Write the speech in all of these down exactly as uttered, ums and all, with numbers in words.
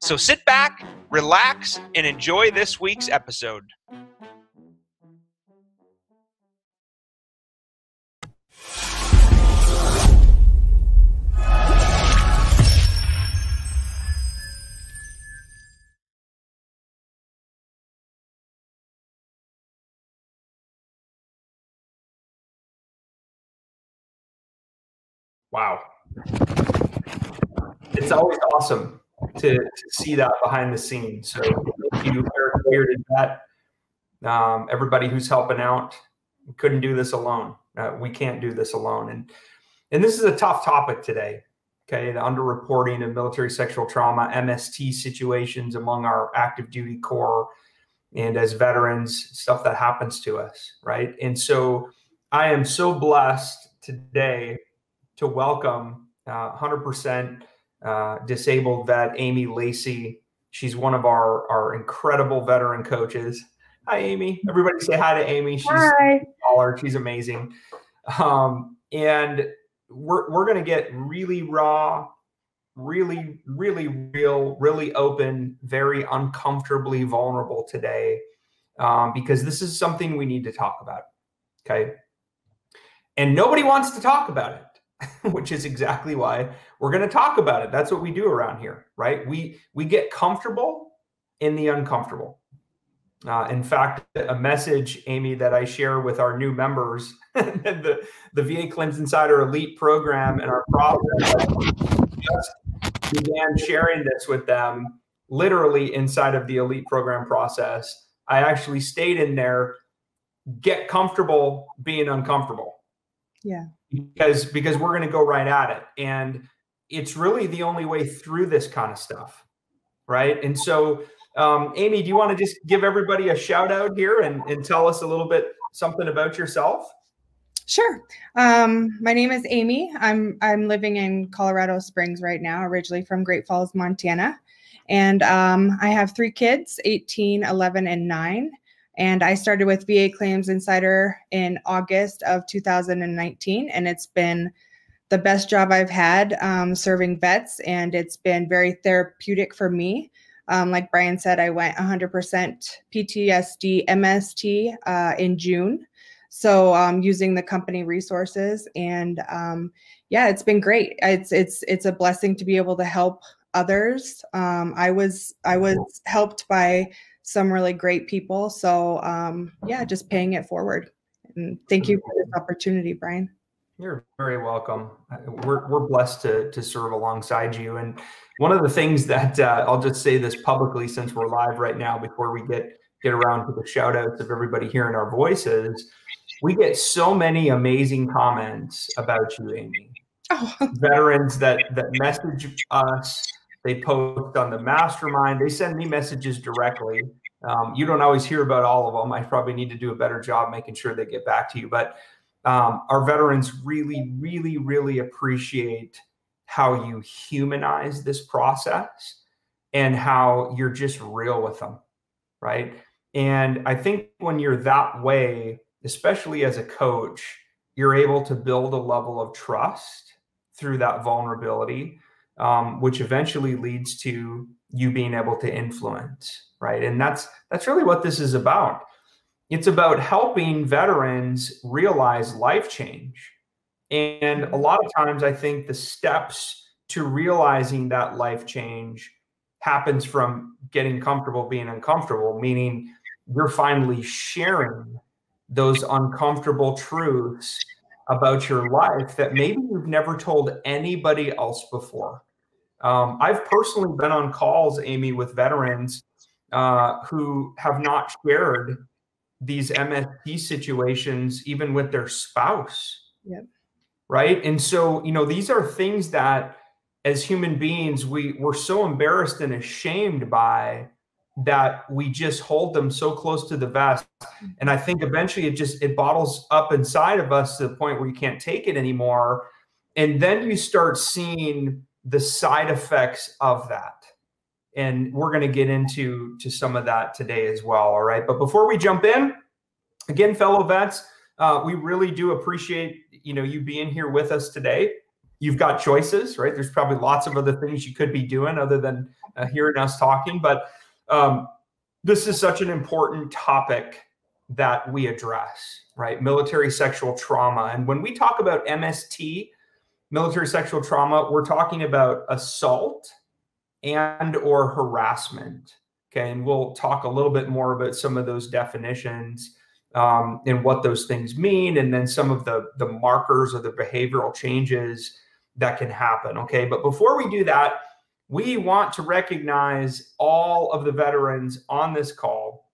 So sit back, relax, and enjoy this week's episode. Wow. It's always awesome to, to see that behind the scenes. So thank you, Eric Baird, and that. Um, everybody who's helping out. We couldn't do this alone. Uh, we can't do this alone. And and this is a tough topic today, okay? The underreporting of military sexual trauma, M S T situations among our active duty corps, and as veterans, stuff that happens to us, right? And so I am so blessed today to welcome uh, one hundred percent uh, disabled vet, Amy Lacey. She's one of our, our incredible veteran coaches. Hi, Amy. Everybody say hi to Amy. She's hi. She's amazing. Um, and we're, we're going to get really raw, really, really real, really open, very uncomfortably vulnerable today um, because this is something we need to talk about, okay? And nobody wants to talk about it, which is exactly why we're going to talk about it. That's what we do around here, right? We we get comfortable in the uncomfortable. Uh, in fact, a message, Amy, that I share with our new members, the, the V A Claims Insider Elite Program and our process, I just began sharing this with them literally inside of the Elite Program process. I actually stayed in there, get comfortable being uncomfortable. Yeah. Because because we're going to go right at it. And it's really the only way through this kind of stuff, right? And so, um, Amy, do you want to just give everybody a shout out here and, and tell us a little bit something about yourself? Sure. Um, my name is Amy. I'm I'm living in Colorado Springs right now, originally from Great Falls, Montana. And um, I have three kids, eighteen, eleven, and nine. And I started with V A Claims Insider in August of two thousand nineteen, and it's been the best job I've had um, serving vets, and it's been very therapeutic for me. Um, like Brian said, I went one hundred percent P T S D, M S T uh, in June, so um, using the company resources, and um, yeah, it's been great. It's it's it's a blessing to be able to help others. Um, I was I was helped by some really great people. So um, yeah, just paying it forward. And thank you for this opportunity, Brian. You're very welcome. We're, we're blessed to, to serve alongside you. And one of the things that uh, I'll just say this publicly since we're live right now, before we get, get around to the shout outs of everybody hearing our voices, we get so many amazing comments about you, Amy. Oh. Veterans that, that message us. They post on the mastermind. They send me messages directly. Um, you don't always hear about all of them. I probably need to do a better job making sure they get back to you. But um, our veterans really, really, really appreciate how you humanize this process and how you're just real with them, right? And I think when you're that way, especially as a coach, you're able to build a level of trust through that vulnerability, Um, which eventually leads to you being able to influence, right? And that's that's really what this is about. It's about helping veterans realize life change. And a lot of times I think the steps to realizing that life change happens from getting comfortable being uncomfortable, meaning you're finally sharing those uncomfortable truths about your life that maybe you've never told anybody else before. Um, I've personally been on calls, Amy, with veterans uh, who have not shared these M S T situations even with their spouse, yep. Right? And so, you know, these are things that as human beings, we, we're so embarrassed and ashamed by that we just hold them so close to the vest. And I think eventually it just, it bottles up inside of us to the point where you can't take it anymore. And then you start seeing the side effects of that. And we're going to get into to some of that today as well. All right. But before we jump in, again, fellow vets, uh, we really do appreciate, you know, you being here with us today. You've got choices, right? There's probably lots of other things you could be doing other than uh, hearing us talking. But um, this is such an important topic that we address, right? Military sexual trauma. And when we talk about M S T, military sexual trauma, we're talking about assault and or harassment. Okay. And we'll talk a little bit more about some of those definitions um, and what those things mean. And then some of the, the markers or the behavioral changes that can happen. Okay. But before we do that, we want to recognize all of the veterans on this call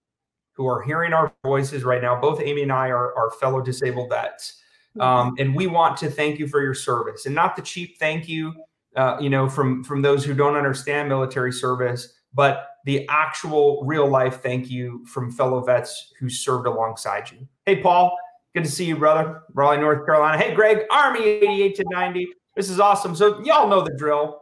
who are hearing our voices right now. Both Amy and I are, are fellow disabled vets. Um, and we want to thank you for your service, and not the cheap thank you, uh, you know, from, from those who don't understand military service, but the actual real life thank you from fellow vets who served alongside you. Hey, Paul, good to see you, brother. Raleigh, North Carolina. Hey, Greg, Army eighty-eight to ninety. This is awesome. So y'all know the drill.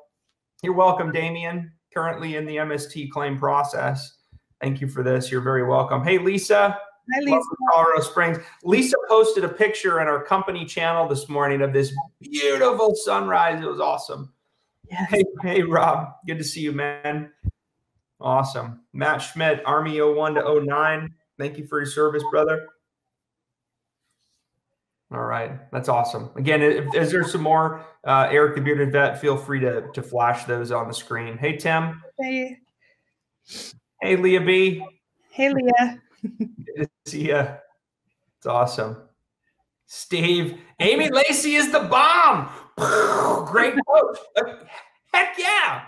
You're welcome, Damian, currently in the M S T claim process. Thank you for this. You're very welcome. Hey, Lisa. Hi, Lisa. Colorado Springs. Lisa posted a picture in our company channel this morning of this beautiful sunrise. It was awesome. Yes. Hey, hey, Rob. Good to see you, man. Awesome. Matt Schmidt, Army oh one to oh nine. Thank you for your service, brother. All right. That's awesome. Again, if, is there some more? Uh, Eric, the bearded vet, feel free to, to flash those on the screen. Hey, Tim. Hey. Hey, Leah B. Hey, Leah. Good to see you. It's awesome. Steve, Amy Lacey is the bomb. Great coach. Heck yeah.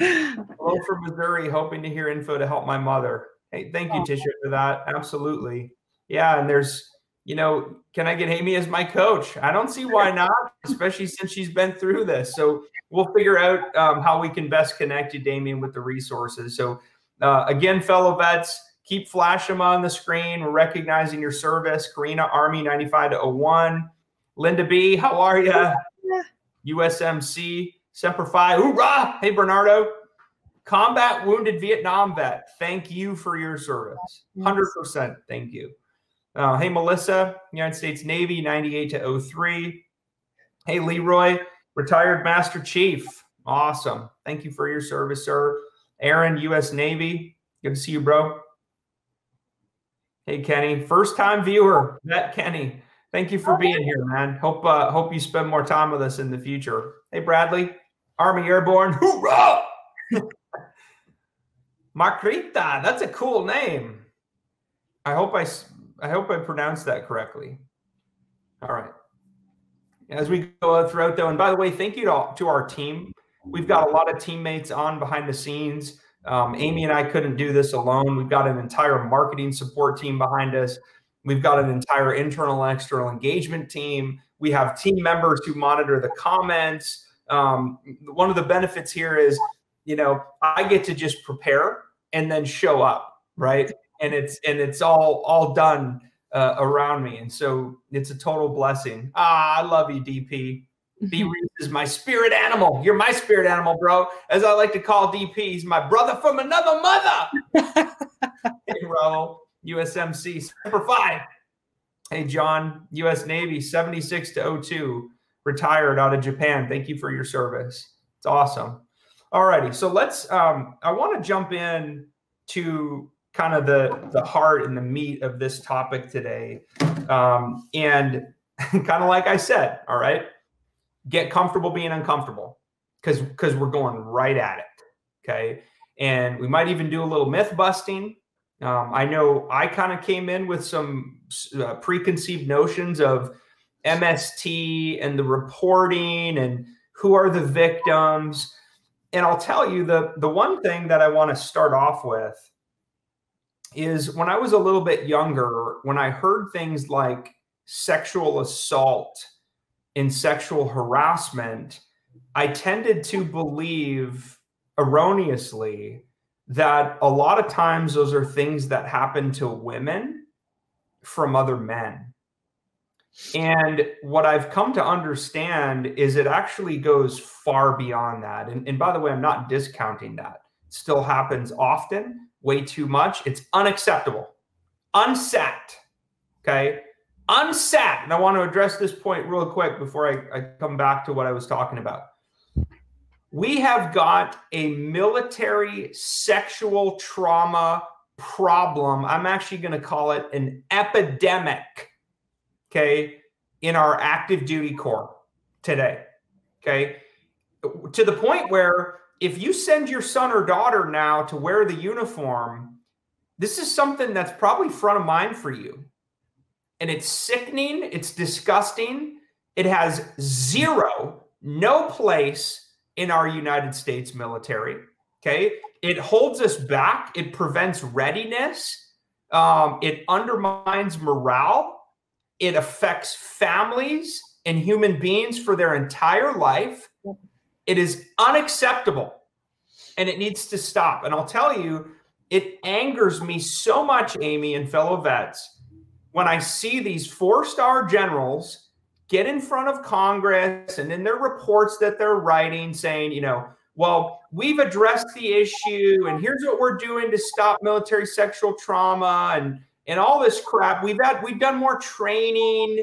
Hello from Missouri, hoping to hear info to help my mother. Hey, thank you, Tisha, for that. Absolutely. Yeah, and there's, you know, can I get Amy as my coach? I don't see why not, especially since she's been through this. So we'll figure out um, how we can best connect you, Damien, with the resources. So uh, again, fellow vets, keep flashing them on the screen. We're recognizing your service. Karina, Army ninety-five to oh one. Linda B., how are you? Yeah. U S M C, Semper Fi, hoorah! Hey, Bernardo. Combat wounded Vietnam vet, thank you for your service. one hundred percent thank you. Uh, hey, Melissa, United States Navy, ninety-eight to oh three. Hey, Leroy, retired Master Chief. Awesome. Thank you for your service, sir. Aaron, U S Navy. Good to see you, bro. Hey, Kenny, first time viewer, Vet Kenny. Thank you for being here, man. Hope uh, hope you spend more time with us in the future. Hey, Bradley, Army Airborne, hoorah! Margarita, that's a cool name. I hope I, I hope I pronounced that correctly. All right. As we go throughout, though, and by the way, thank you to, all, to our team. We've got a lot of teammates on behind the scenes. Um, Amy and I couldn't do this alone. We've got an entire marketing support team behind us. We've got an entire internal and external engagement team. We have team members who monitor the comments. Um, one of the benefits here is, you know, I get to just prepare and then show up, right? And it's and it's all all done uh, around me. And so it's a total blessing. Ah, I love you, D P. D Reese is my spirit animal. You're my spirit animal, bro. As I like to call D P, he's my brother from another mother. Hey, Raul, U S M C, Semper Fi. Hey, John, U S Navy, seventy-six to oh two, retired out of Japan. Thank you for your service. It's awesome. All righty. So let's, um, I want to jump in to kind of the, the heart and the meat of this topic today. Um, and kind of like I said, all right. Get comfortable being uncomfortable because because we're going right at it, okay? And we might even do a little myth busting. Um, I know I kind of came in with some uh, preconceived notions of M S T and the reporting and who are the victims. And I'll tell you the, the one thing that I want to start off with is when I was a little bit younger, when I heard things like sexual assault in sexual harassment, I tended to believe erroneously that a lot of times those are things that happen to women from other men. And what I've come to understand is it actually goes far beyond that. And, and by the way, I'm not discounting that. It still happens often, way too much. It's unacceptable. Unsat. Okay. Unsat. And I want to address this point real quick before I, I come back to what I was talking about. We have got a military sexual trauma problem. I'm actually going to call it an epidemic, okay, in our active duty corps today, okay? To the point where if you send your son or daughter now to wear the uniform, this is something that's probably front of mind for you. And it's sickening. It's disgusting. It has zero, no place in our United States military, okay? It holds us back. It prevents readiness. Um, it undermines morale. It affects families and human beings for their entire life. It is unacceptable, and it needs to stop. And I'll tell you, it angers me so much, Amy and fellow vets, when I see these four-star generals get in front of Congress and in their reports that they're writing saying, you know, well, we've addressed the issue and here's what we're doing to stop military sexual trauma and, and all this crap. We've had, we've done more training,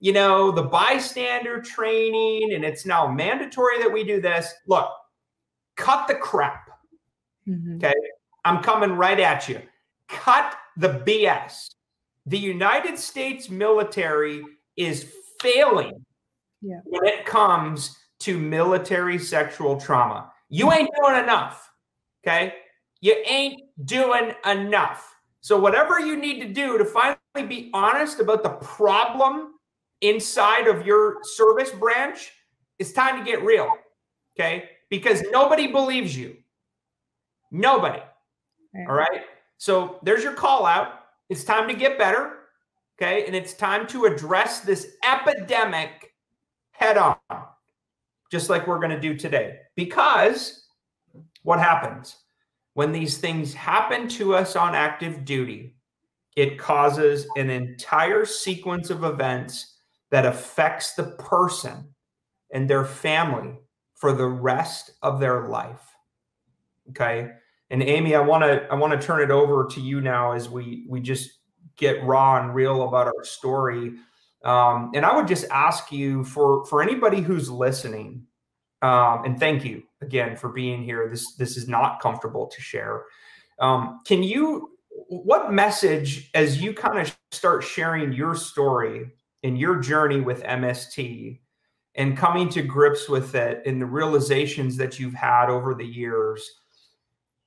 you know, the bystander training, and it's now mandatory that we do this. Look, cut the crap. Mm-hmm. Okay. I'm coming right at you. Cut the B S. The United States military is failing yeah. when it comes to military sexual trauma. You ain't doing enough, okay? You ain't doing enough. So whatever you need to do to finally be honest about the problem inside of your service branch, it's time to get real, okay? Because nobody believes you. Nobody, okay. All right? So there's your call out. It's time to get better. Okay, and it's time to address this epidemic head on, just like we're going to do today. Because what happens when these things happen to us on active duty? It causes an entire sequence of events that affects the person and their family for the rest of their life. Okay, and Amy, I want to I want to turn it over to you now as we we just. get raw and real about our story. Um, and I would just ask you for, for anybody who's listening, um, and thank you again for being here. This, this is not comfortable to share. Um, can you, what message, as you kind of start sharing your story and your journey with M S T and coming to grips with it and the realizations that you've had over the years,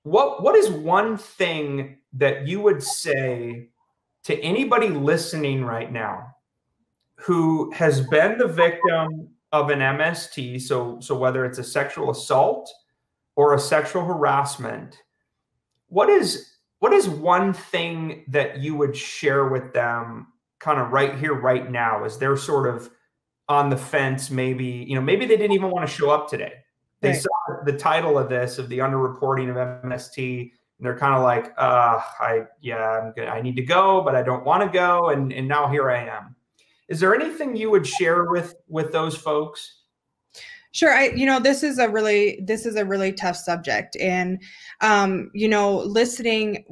what, what is one thing that you would say to anybody listening right now who has been the victim of an M S T, so, so whether it's a sexual assault or a sexual harassment, what is, what is one thing that you would share with them kind of right here, right now, as they're sort of on the fence? Maybe, you know, maybe they didn't even want to show up today. They right. saw the title of this, of the underreporting of M S T, and they're kind of like, uh, I, yeah, I'm gonna, I need to go, but I don't want to go. And, and now here I am. Is there anything you would share with, with those folks? Sure. I, you know, this is a really, this is a really tough subject, and, um, you know, listening,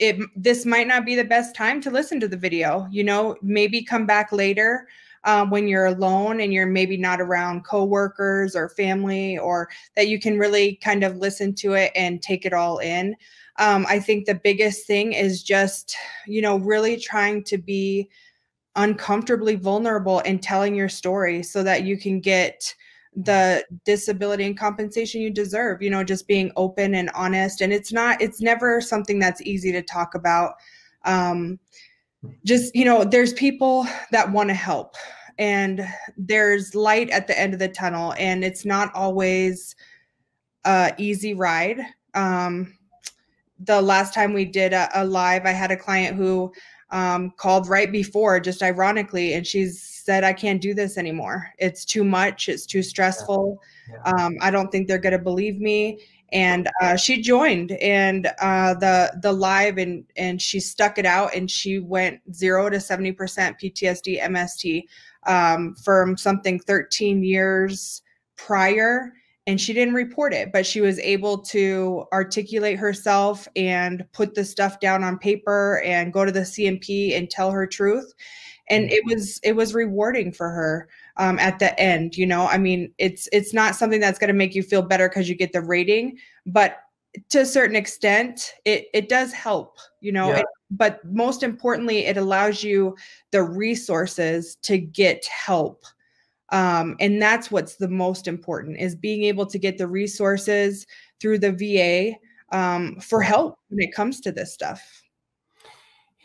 it, this might not be the best time to listen to the video, you know, maybe come back later. Um, when you're alone and you're maybe not around coworkers or family, or that you can really kind of listen to it and take it all in. Um, I think the biggest thing is just, you know, really trying to be uncomfortably vulnerable and telling your story so that you can get the disability and compensation you deserve, you know, just being open and honest. And it's not, it's never something that's easy to talk about. Um, Just, you know, there's people that want to help, and there's light at the end of the tunnel, and it's not always a easy ride. Um, the last time we did a, a live, I had a client who um, called right before, just ironically, and she's said, I can't do this anymore. It's too much. It's too stressful. Yeah. Yeah. Um, I don't think they're going to believe me. And uh, she joined and uh, the the live and, and she stuck it out, and she went zero to seventy percent P T S D M S T um, from something thirteen years prior. And she didn't report it, but she was able to articulate herself and put the stuff down on paper and go to the C and P and tell her truth. And it was it was rewarding for her um, at the end. You know, I mean, it's it's not something that's going to make you feel better because you get the rating, but to a certain extent, it it does help. You know, yeah. it, but most importantly, it allows you the resources to get help. Um, and that's what's the most important, is being able to get the resources through the V A um, for help when it comes to this stuff.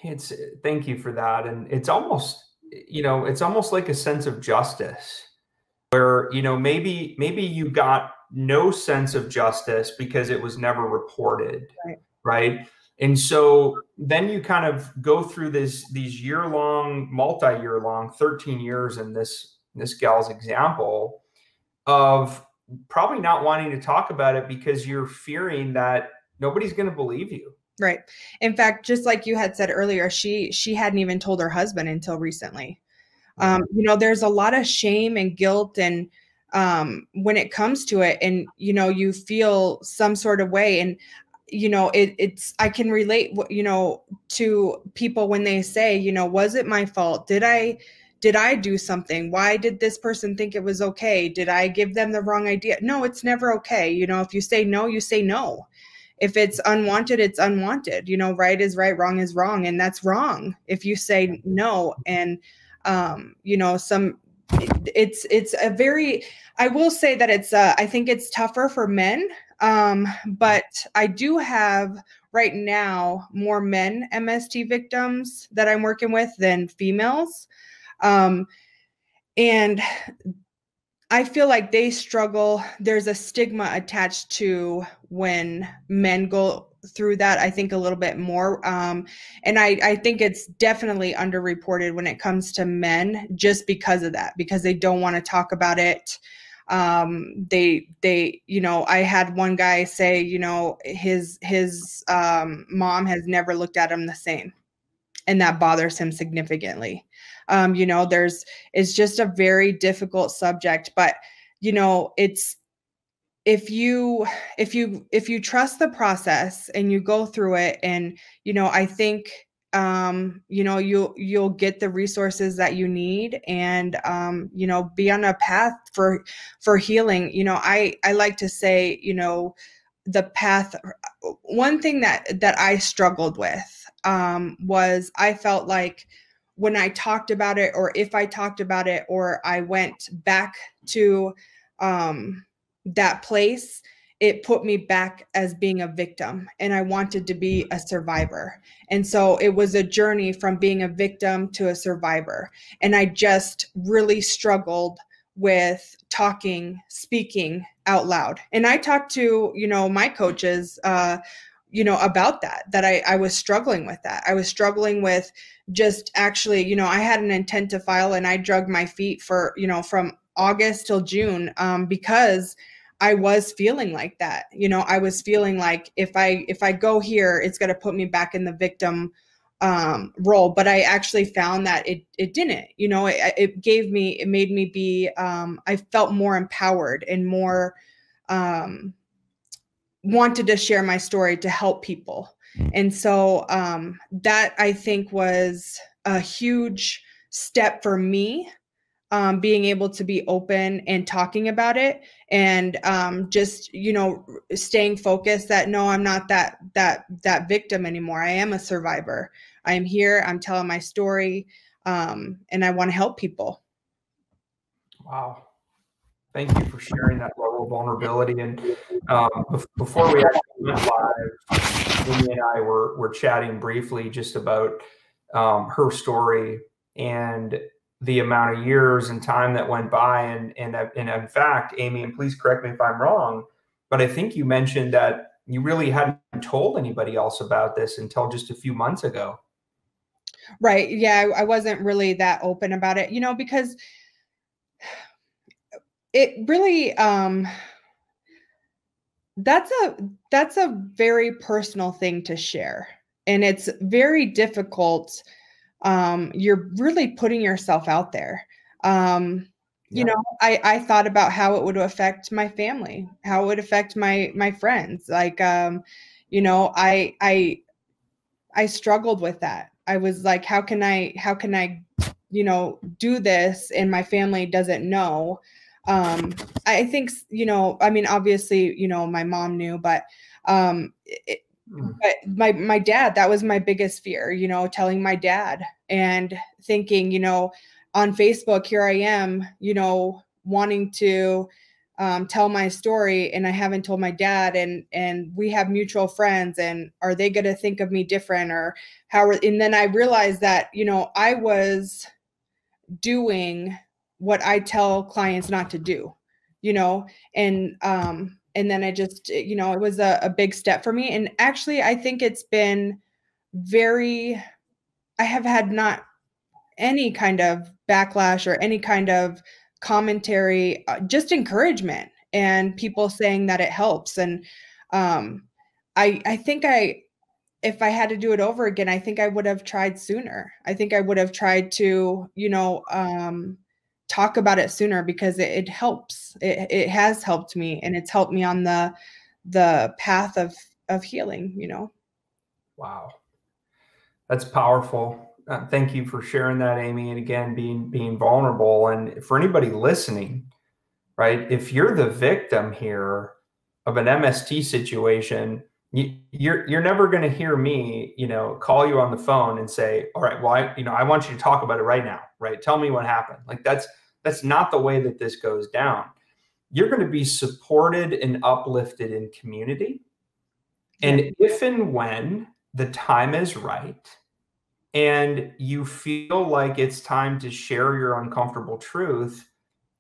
It's thank you for that. And it's almost, you know, it's almost like a sense of justice where, you know, maybe, maybe you got no sense of justice because it was never reported. Right. Right? And so then you kind of go through this, these year long, multi-year long, thirteen years in this this gal's example of probably not wanting to talk about it because you're fearing that nobody's going to believe you. Right. In fact, just like you had said earlier, she, she hadn't even told her husband until recently. Um, you know, there's a lot of shame and guilt and, um, when it comes to it, and, you know, you feel some sort of way, and, you know, it, it's, I can relate, you know, to people when they say, you know, was it my fault? Did I, Did I do something? Why did this person think it was okay? Did I give them the wrong idea? No, it's never okay. You know, if you say no, you say no. If it's unwanted, it's unwanted. You know, right is right, wrong is wrong. And that's wrong if you say no. And, um, you know, some it's it's a very I will say that it's uh, I think it's tougher for men. Um, but I do have right now more men M S T victims that I'm working with than females. Um, and I feel like they struggle. There's a stigma attached to when men go through that, I think, a little bit more. Um, and I, I think it's definitely underreported when it comes to men, just because of that, because they don't want to talk about it. Um, they, they, you know, I had one guy say, you know, his, his, um, mom has never looked at him the same. And that bothers him significantly. Um, you know, there's, it's just a very difficult subject, but, you know, it's, if you, if you, if you trust the process and you go through it, and, you know, I think, um, you know, you'll, you'll get the resources that you need, and, um, you know, be on a path for, for healing. You know, I, I like to say, you know, the path, one thing that, that I struggled with, um, was I felt like, when I talked about it, or if I talked about it, or I went back to um, that place, it put me back as being a victim, and I wanted to be a survivor. And so it was a journey from being a victim to a survivor. And I just really struggled with talking, speaking out loud. And I talked to, you know, my coaches, uh, you know, about that, that I, I was struggling with that. I was struggling with just actually, you know, I had an intent to file, and I dragged my feet for, you know, from August till June, um, because I was feeling like that. You know, I was feeling like if I, if I go here, it's going to put me back in the victim um, role. But I actually found that it, it didn't, you know, it, it gave me, it made me be, um, I felt more empowered and more, um, wanted to share my story to help people. And so um, that I think was a huge step for me, um, being able to be open and talking about it, and um, just, you know, staying focused that, no, I'm not that, that, that victim anymore. I am a survivor. I'm here, I'm telling my story, um, and I want to help people. Wow. Thank you for sharing that level of vulnerability. And um, before we actually went live, Amy and I were, were chatting briefly just about um, her story and the amount of years and time that went by. And, and, and in fact, Amy, and please correct me if I'm wrong, but I think you mentioned that you really hadn't told anybody else about this until just a few months ago. Right. Yeah. I wasn't really that open about it, you know, because it really, um, that's a, that's a very personal thing to share. And it's very difficult. Um, you're really putting yourself out there. Um, yeah. You know, I, I thought about how it would affect my family, how it would affect my, my friends. Like, um, you know, I, I, I struggled with that. I was like, how can I, how can I, you know, do this? And my family doesn't know. Um, I think, you know, I mean, obviously, you know, my mom knew, but, um, it, but my, my dad, that was my biggest fear, you know, telling my dad and thinking, you know, on Facebook, here I am, you know, wanting to, um, tell my story, and I haven't told my dad, and, and we have mutual friends, and are they going to think of me different, or how, and then I realized that, you know, I was doing what I tell clients not to do, you know, and, um, and then I just, you know, it was a, a big step for me. And actually, I think it's been very, I have had not any kind of backlash or any kind of commentary, uh, just encouragement and people saying that it helps. And um, I, I think I, if I had to do it over again, I think I would have tried sooner. I think I would have tried to, you know, um, talk about it sooner, because it, it helps. It, it has helped me, and it's helped me on the, the path of, of healing, you know? Wow. That's powerful. Uh, thank you for sharing that, Amy. And again, being, being vulnerable. And for anybody listening, right, if you're the victim here of an M S T situation, you, you're, you're never going to hear me, you know, call you on the phone and say, all right, well, I, you know, I want you to talk about it right now, right? Tell me what happened. Like, that's, that's not the way that this goes down. You're going to be supported and uplifted in community. And if and when the time is right and you feel like it's time to share your uncomfortable truth,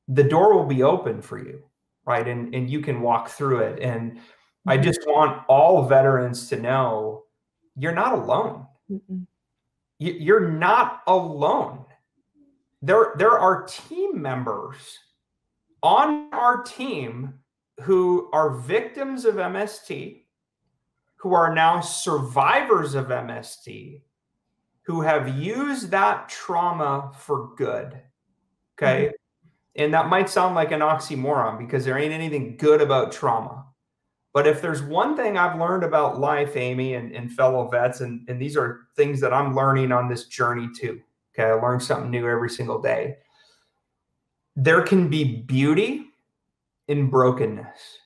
the door will be open for you, right? And, and you can walk through it. And I just want all veterans to know you're not alone. Mm-mm. You're not alone. There, there are team members on our team who are victims of M S T, who are now survivors of M S T, who have used that trauma for good, okay? Mm-hmm. And that might sound like an oxymoron, because there ain't anything good about trauma. But if there's one thing I've learned about life, Amy, and, and fellow vets, and, and these are things that I'm learning on this journey too, okay, I learn something new every single day. There can be beauty in brokenness.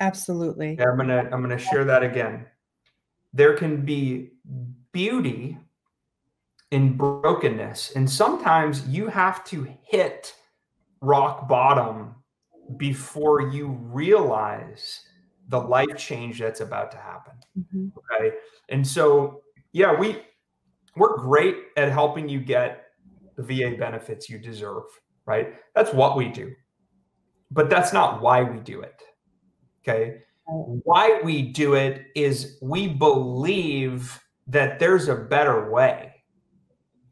Absolutely. Okay, I'm gonna I'm gonna share that again. There can be beauty in brokenness, and sometimes you have to hit rock bottom before you realize the life change that's about to happen. Mm-hmm. Okay, and so yeah, we. We're great at helping you get the V A benefits you deserve, right? That's what we do, but that's not why we do it, okay? Why we do it is we believe that there's a better way.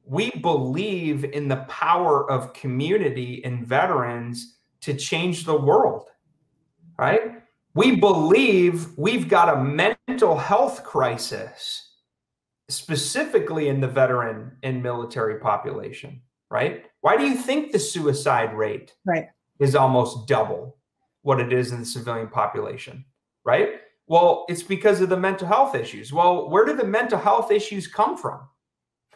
We believe in the power of community and veterans to change the world, right? We believe we've got a mental health crisis specifically in the veteran and military population, right? Why do you think the suicide rate right. is almost double what it is in the civilian population, right? Well, it's because of the mental health issues. Well, where do the mental health issues come from,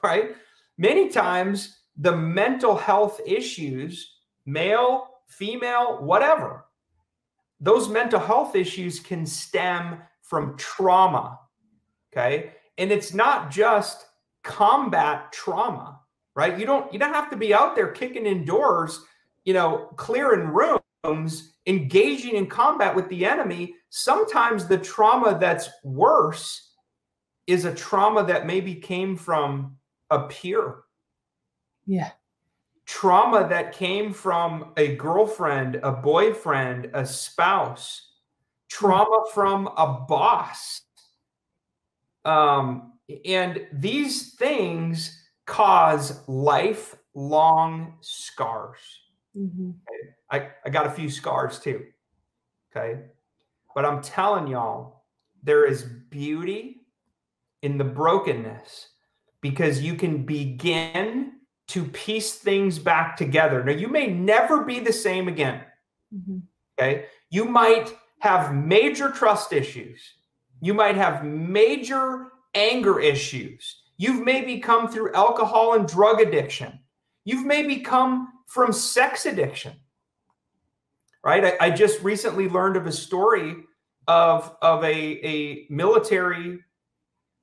right? Many times the mental health issues, male, female, whatever, those mental health issues can stem from trauma, okay? And it's not just combat trauma, right? You don't you don't have to be out there kicking in doors, you know, clearing rooms, engaging in combat with the enemy. Sometimes the trauma that's worse is a trauma that maybe came from a peer. Yeah. Trauma that came from a girlfriend, a boyfriend, a spouse, trauma from a boss. Um, And these things cause lifelong scars. Mm-hmm. I, I got a few scars too, okay? But I'm telling y'all, there is beauty in the brokenness, because you can begin to piece things back together. Now, you may never be the same again, mm-hmm. okay? You might have major trust issues. You might have major anger issues. You've maybe come through alcohol and drug addiction. You've maybe come from sex addiction, right? I, I just recently learned of a story of, of a, a military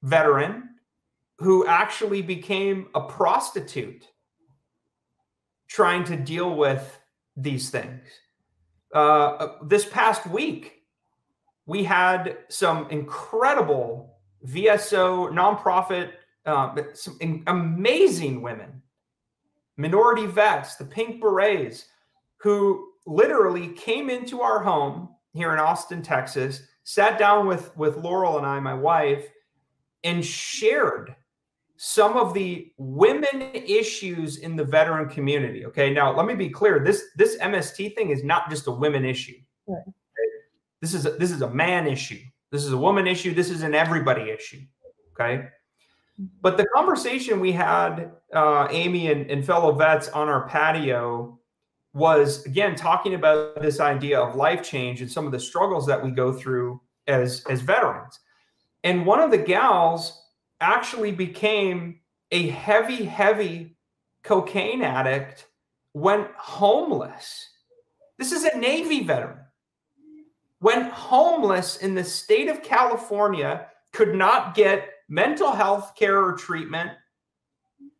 veteran who actually became a prostitute trying to deal with these things. Uh, this past week, we had some incredible V S O, nonprofit, um, some in- amazing women, minority vets, the Pink Berets, who literally came into our home here in Austin, Texas, sat down with, with Laurel and I, my wife, and shared some of the women issues in the veteran community. Okay, now let me be clear. This this M S T thing is not just a women issue. Right. This is a, this is a man issue. This is a woman issue. This is an everybody issue. Okay. But the conversation we had, uh, Amy and, and fellow vets on our patio, was, again, talking about this idea of life change and some of the struggles that we go through as, as veterans. And one of the gals actually became a heavy, heavy cocaine addict, went homeless. This is a Navy veteran. Went homeless in the state of California, could not get mental health care or treatment,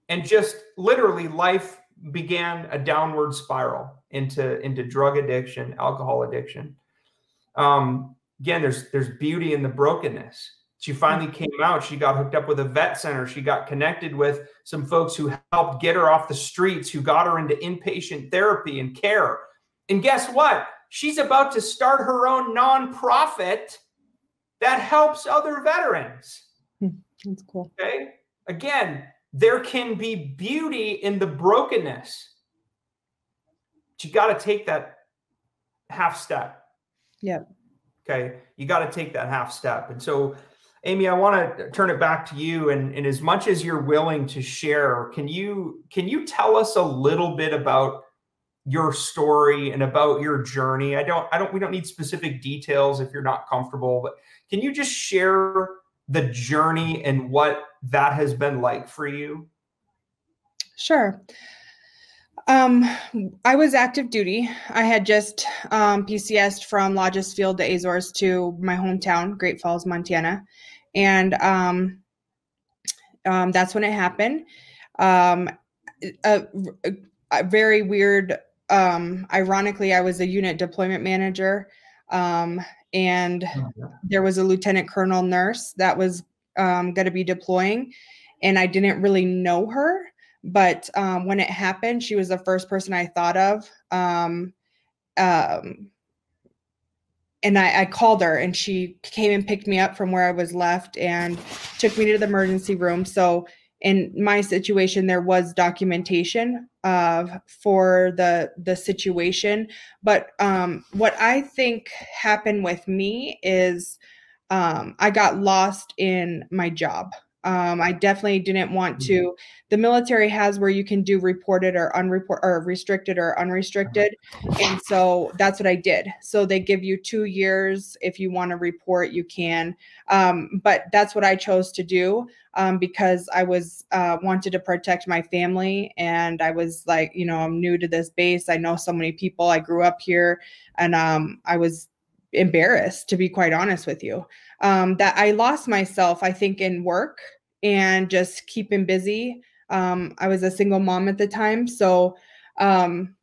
and just literally life began a downward spiral into, into drug addiction, alcohol addiction. Um, again, there's there's beauty in the brokenness. She finally came out. She got hooked up with a vet center. She got connected with some folks who helped get her off the streets, who got her into inpatient therapy and care. And guess what? She's about to start her own nonprofit that helps other veterans. That's cool. Okay. Again, there can be beauty in the brokenness. But you got to take that half step. Yeah. Okay. You got to take that half step. And so, Amy, I want to turn it back to you. And, and as much as you're willing to share, can you can you tell us a little bit about your story and about your journey? I don't I don't we don't need specific details if you're not comfortable, but can you just share the journey and what that has been like for you? Sure. Um, I was active duty. I had just um, P C S'd from Lodges Field to Azores to my hometown, Great Falls, Montana. And um, um, that's when it happened. Um, a, a very weird, um, ironically, I was a unit deployment manager. Um, and there was a lieutenant colonel nurse that was um, going to be deploying. And I didn't really know her. But um, when it happened, she was the first person I thought of. Um, um, and I, I called her, and she came and picked me up from where I was left and took me to the emergency room. So in my situation, there was documentation of for the, the situation. But um, what I think happened with me is um, I got lost in my job. Um, I definitely didn't want to. Mm-hmm. The military has where you can do reported or unreport or restricted or unrestricted. And so that's what I did. So they give you two years. If you want to report, you can. Um, but that's what I chose to do um, because I was uh, wanted to protect my family. And I was like, you know, I'm new to this base. I know so many people. I grew up here, and um, I was embarrassed, to be quite honest with you, um, that I lost myself, I think, in work and just keeping busy. Um, I was a single mom at the time. So um,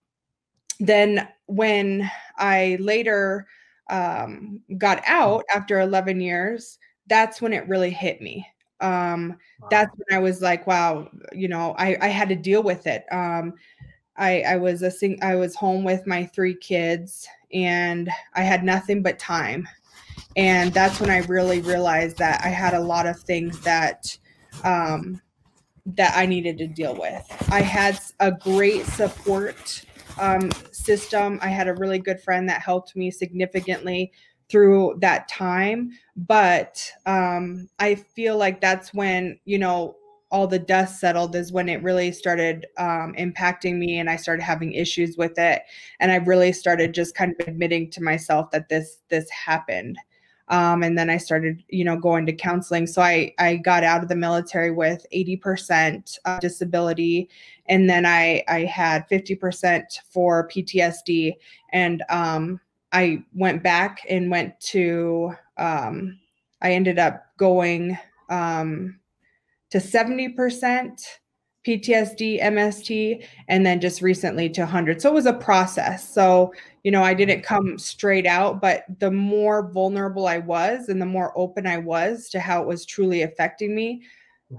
then when I later um, got out after eleven years, that's when it really hit me. Um, wow. That's when I was like, wow, you know, I, I had to deal with it. Um, I, I was a sing- I was home with my three kids, and I had nothing but time. And that's when I really realized that I had a lot of things that um, that I needed to deal with. I had a great support um, system. I had a really good friend that helped me significantly through that time. But um, I feel like that's when, you know, all the dust settled, is when it really started um, impacting me, and I started having issues with it. And I really started just kind of admitting to myself that this, this happened. Um, and then I started, you know, going to counseling. So I, I got out of the military with eighty percent uh, disability. And then I, I had fifty percent for P T S D. And um, I went back and went to, um, I ended up going, um, to seventy percent P T S D, M S T, and then just recently to one hundred. So it was a process. So, you know, I didn't come straight out, but the more vulnerable I was and the more open I was to how it was truly affecting me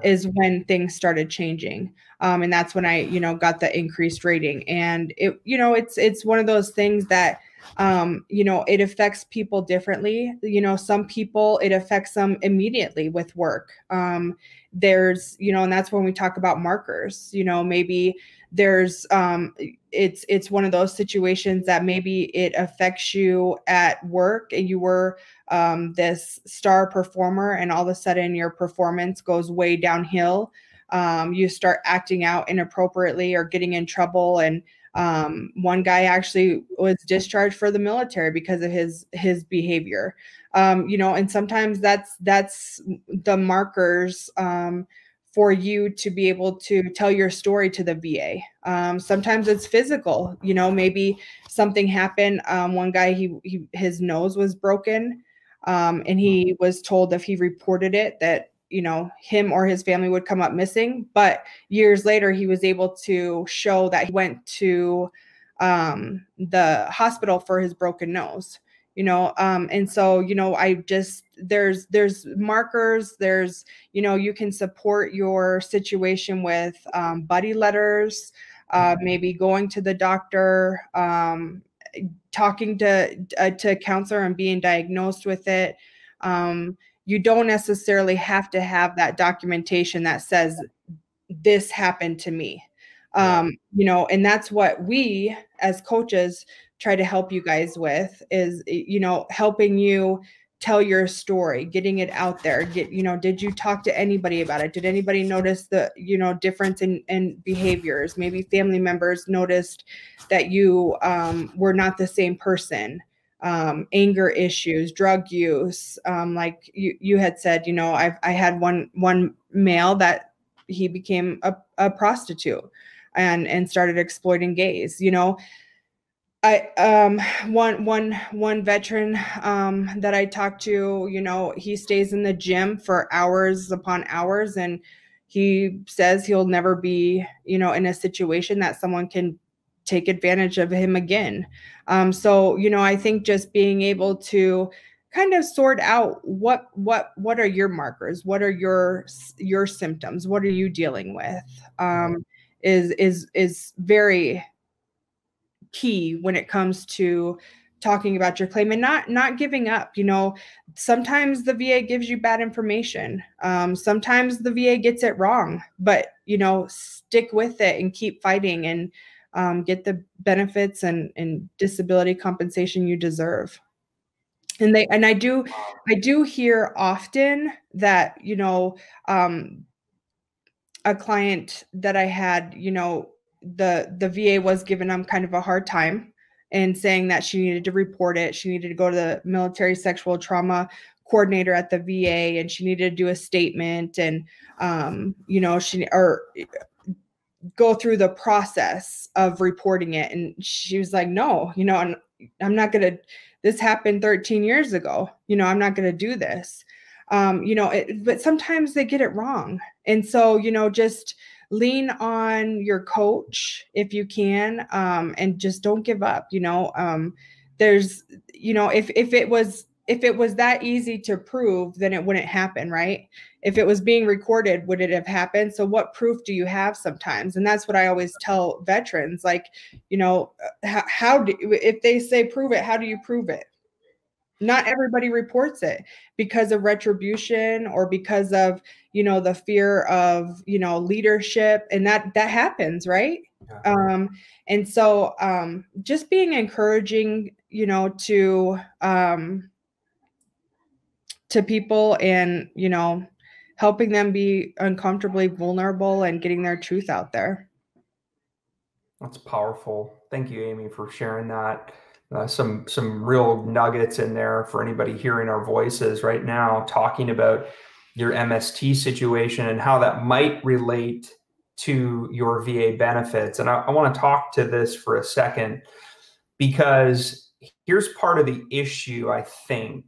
is when things started changing. Um, and that's when I, you know, got the increased rating. And it, you know, it's, it's one of those things that, um, you know, it affects people differently. You know, some people, it affects them immediately with work. Um, there's, you know, and that's when we talk about markers, you know, maybe there's, um, it's, it's one of those situations that maybe it affects you at work, and you were, um, this star performer, and all of a sudden your performance goes way downhill. Um, you start acting out inappropriately or getting in trouble. And, um, one guy actually was discharged for the military because of his, his behavior. Um, you know, and sometimes that's, that's the markers, um, for you to be able to tell your story to the V A. Um, sometimes it's physical, you know, maybe something happened. Um, one guy, he, he, his nose was broken. Um, and he was told if he reported it that, you know, him or his family would come up missing. But years later, he was able to show that he went to um, the hospital for his broken nose, you know? Um, and so, you know, I just, there's, there's markers, there's, you know, you can support your situation with um, buddy letters, uh, maybe going to the doctor, um, talking to, uh, to a counselor and being diagnosed with it. Um, You don't necessarily have to have that documentation that says this happened to me, um, you know, and that's what we as coaches try to help you guys with is, you know, helping you tell your story, getting it out there. Get, you know, did you talk to anybody about it? Did anybody notice the, you know, difference in, in behaviors? Maybe family members noticed that you um, were not the same person. Um, anger issues, drug use. Um, like you, you had said, you know, I've, I had one, one male that he became a, a prostitute and, and started exploiting gays. You know, I, um, one, one, one veteran, um, that I talked to, you know, he stays in the gym for hours upon hours. And he says he'll never be, you know, in a situation that someone can take advantage of him again. Um, so, you know, I think just being able to kind of sort out what, what, what are your markers? What are your, your symptoms? What are you dealing with? Um, is, is, is very key when it comes to talking about your claim and not, not giving up. You know, sometimes the V A gives you bad information. Um, sometimes the V A gets it wrong, but, you know, stick with it and keep fighting and, Um, get the benefits and, and disability compensation you deserve. And they, and I do, I do hear often that, you know, um, a client that I had, you know, the, the V A was giving them kind of a hard time and saying that she needed to report it. She needed to go to the military sexual trauma coordinator at the V A, and she needed to do a statement and, um, you know, she, or, go through the process of reporting it. And she was like, no, you know, I'm, I'm not going to, this happened thirteen years ago. You know, I'm not going to do this. Um, you know, it, but sometimes they get it wrong. And so, you know, just lean on your coach if you can, um, and just don't give up. You know, um, there's, you know, if, if it was, if it was that easy to prove, then it wouldn't happen, right? If it was being recorded, would it have happened? So what proof do you have sometimes? And that's what I always tell veterans, like, you know, how, how do, if they say prove it, how do you prove it? Not everybody reports it because of retribution or because of, you know, the fear of, you know, leadership, and that, that happens. Right. Um, and so um, just being encouraging, you know, to, um, to people, and, you know, helping them be uncomfortably vulnerable and getting their truth out there. That's powerful. Thank you, Amy, for sharing that. Uh, some some real nuggets in there for anybody hearing our voices right now, talking about your M S T situation and how that might relate to your V A benefits. And I, I want to talk to this for a second, because here's part of the issue, I think,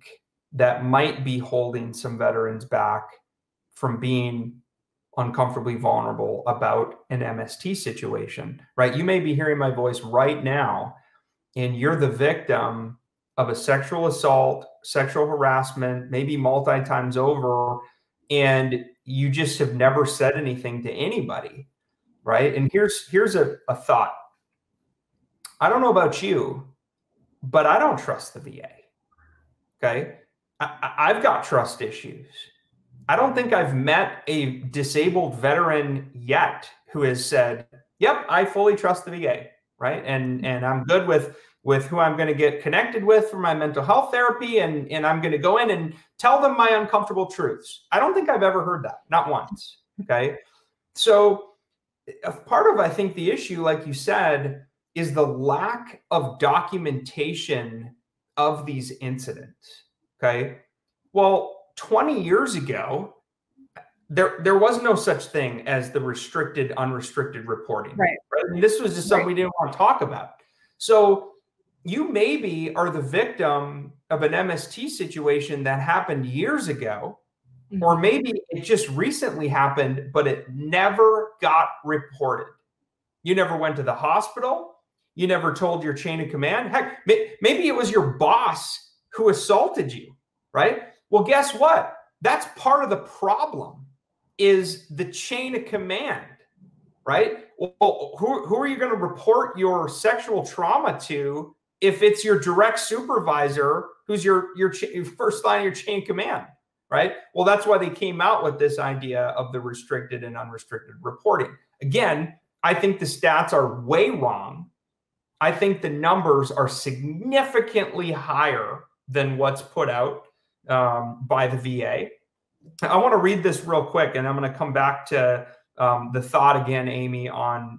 that might be holding some veterans back from being uncomfortably vulnerable about an M S T situation, right? You may be hearing my voice right now, and you're the victim of a sexual assault, sexual harassment, maybe multi times over, and you just have never said anything to anybody, right? And here's here's a, a thought. I don't know about you, but I don't trust the V A, okay? I, I've got trust issues. I don't think I've met a disabled veteran yet who has said, yep, I fully trust the V A. Right. And, and I'm good with, with who I'm going to get connected with for my mental health therapy. And, and I'm going to go in and tell them my uncomfortable truths. I don't think I've ever heard that. Not once. Okay. So a part of, I think, the issue, like you said, is the lack of documentation of these incidents. Okay. Well, twenty years ago, There, there was no such thing as the restricted, unrestricted reporting. Right. Right? And this was just something right. we didn't want to talk about. So you maybe are the victim of an M S T situation that happened years ago, mm-hmm. or maybe it just recently happened, but it never got reported. You never went to the hospital. You never told your chain of command. Heck, maybe it was your boss who assaulted you, right? Well, guess what? That's part of the problem. Is the chain of command, right? Well, who, who are you going to report your sexual trauma to if it's your direct supervisor who's your, your ch- first line of your chain of command, right? Well, that's why they came out with this idea of the restricted and unrestricted reporting. Again, I think the stats are way wrong. I think the numbers are significantly higher than what's put out um, by the V A. I want to read this real quick, and I'm going to come back to um, the thought again, Amy, on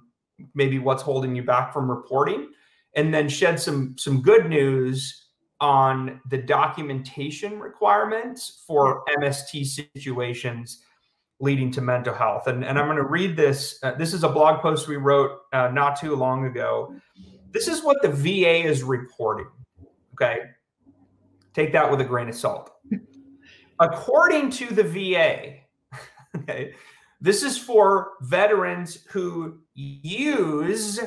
maybe what's holding you back from reporting, and then shed some some good news on the documentation requirements for M S T situations leading to mental health. And, and I'm going to read this. Uh, this is a blog post we wrote uh, not too long ago. This is what the V A is reporting. Okay. Take that with a grain of salt. According to the V A, okay, this is for veterans who use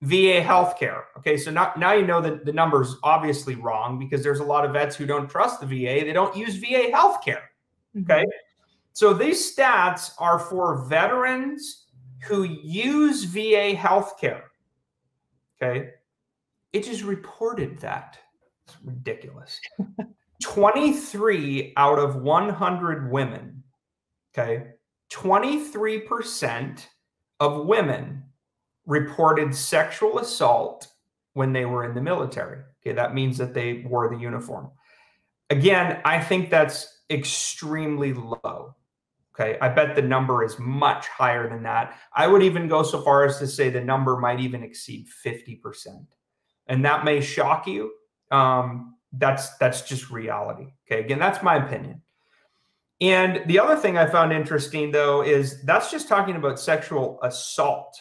V A healthcare. Okay, so now, now you know that the number's obviously wrong, because there's a lot of vets who don't trust the V A. They don't use V A healthcare. Okay, so these stats are for veterans who use V A healthcare. Okay, it is reported that it's ridiculous. twenty-three out of one hundred women, okay, twenty-three percent of women reported sexual assault when they were in the military. Okay, that means that they wore the uniform. Again, I think that's extremely low. Okay, I bet the number is much higher than that. I would even go so far as to say the number might even exceed fifty percent. And that may shock you. Um, That's that's just reality. Okay, again, that's my opinion. And the other thing I found interesting, though, is that's just talking about sexual assault.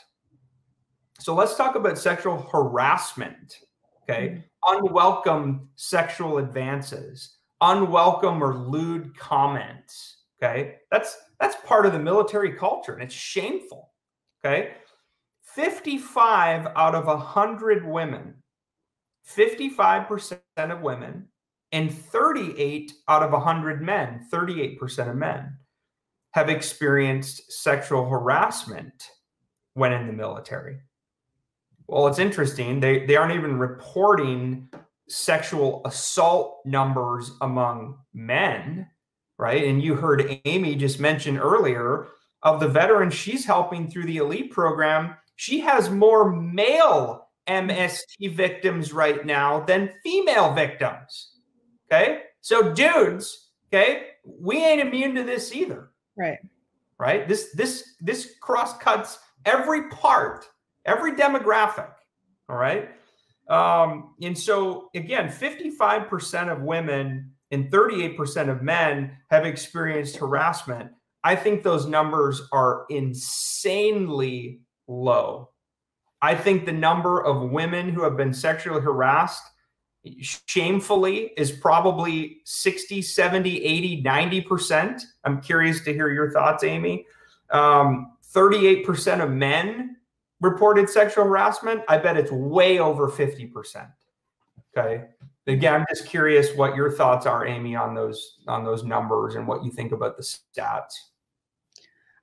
So let's talk about sexual harassment. Okay, unwelcome sexual advances, unwelcome or lewd comments. Okay, that's that's part of the military culture, and it's shameful. Okay, fifty-five out of one hundred women. fifty-five percent of women, and thirty-eight out of one hundred men, thirty-eight percent of men, have experienced sexual harassment when in the military. Well, it's interesting. They, they aren't even reporting sexual assault numbers among men, right? And you heard Amy just mention earlier of the veteran she's helping through the elite program. She has more male M S T victims right now than female victims. Okay. So dudes, okay, we ain't immune to this either. Right. Right. This, this, this cross cuts every part, every demographic. All right. Um, and so again, fifty-five percent of women and thirty-eight percent of men have experienced harassment. I think those numbers are insanely low. I think the number of women who have been sexually harassed shamefully is probably sixty, seventy, eighty, ninety percent. I'm curious to hear your thoughts, Amy. Um, thirty-eight percent of men reported sexual harassment. I bet it's way over fifty percent. Okay. Again, I'm just curious what your thoughts are, Amy, on those on those numbers and what you think about the stats.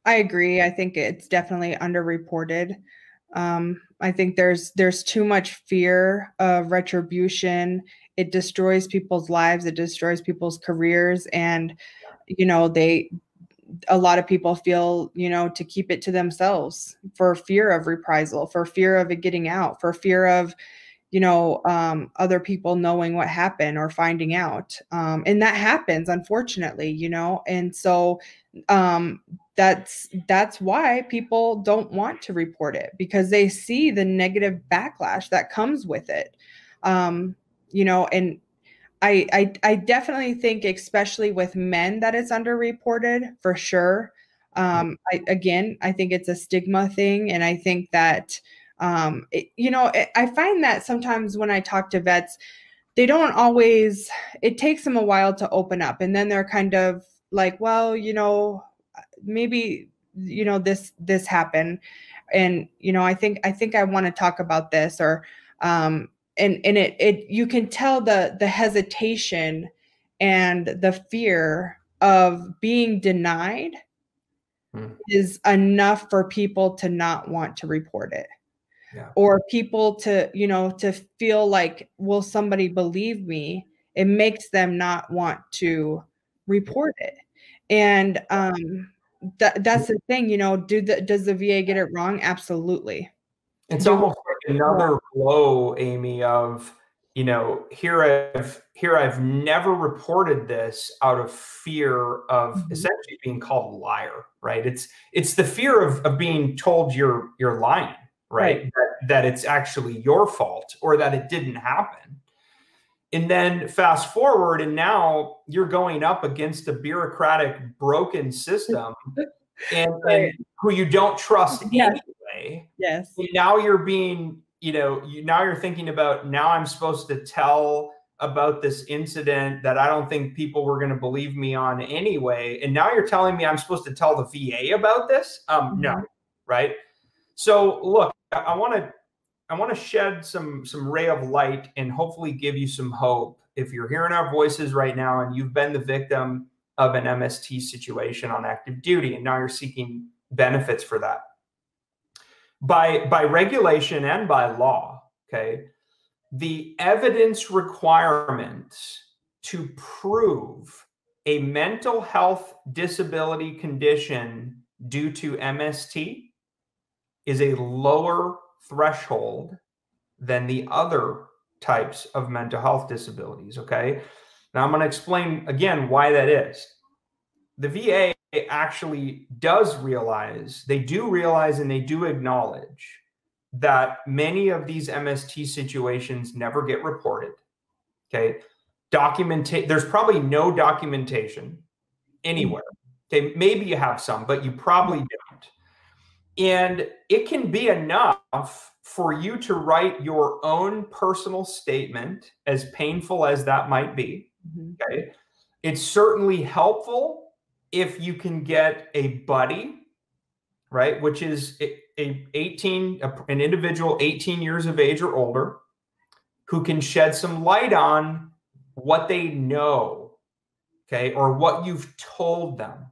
I agree. I think it's definitely underreported. Um, I think there's there's too much fear of retribution. It destroys people's lives. It destroys people's careers, and you know they. A lot of people feel, you know, to keep it to themselves for fear of reprisal, for fear of it getting out, for fear of, you know, um, other people knowing what happened or finding out. Um, and that happens, unfortunately, you know, and so um, that's, that's why people don't want to report it, because they see the negative backlash that comes with it. Um, you know, and I, I, I definitely think, especially with men, that it's underreported for sure. Um, I, again, I think it's a stigma thing. And I think that, um, it, you know, it, I find that sometimes when I talk to vets, they don't always, it takes them a while to open up. And then they're kind of like, well, you know, maybe, you know, this, this happened. And, you know, I think, I think I want to talk about this, or, um, And and it it you can tell the the hesitation and the fear of being denied mm. is enough for people to not want to report it, yeah. or people to you know to feel like, will somebody believe me? It makes them not want to report it, and um, that that's the thing. You know, do the does the V A get it wrong? Absolutely. It's almost like another blow, Amy, of, you know, here I've, here I've never reported this out of fear of mm-hmm. essentially being called a liar, right? It's, it's the fear of, of being told you're, you're lying, right? right. That, that it's actually your fault or that it didn't happen. And then fast forward, and now you're going up against a bureaucratic broken system and, right. and who you don't trust yeah. anyway. Yes. Now you're being, you know, you, now you're thinking about, now I'm supposed to tell about this incident that I don't think people were going to believe me on anyway. And now you're telling me I'm supposed to tell the V A about this? Um, mm-hmm. No. Right. So look, I want to, I want to shed some, some ray of light and hopefully give you some hope. If you're hearing our voices right now and you've been the victim of an M S T situation on active duty, and now you're seeking benefits for that. By, by regulation and by law, okay, the evidence requirements to prove a mental health disability condition due to M S T is a lower threshold than the other types of mental health disabilities, okay? Now I'm going to explain again why that is. The V A actually does realize, they do realize and they do acknowledge that many of these M S T situations never get reported, okay? Documentation, there's probably no documentation anywhere. Okay, maybe you have some, but you probably don't. And it can be enough for you to write your own personal statement, as painful as that might be, okay? It's certainly helpful if you can get a buddy, right, which is a, a eighteen, a, an individual eighteen years of age or older who can shed some light on what they know, okay, or what you've told them,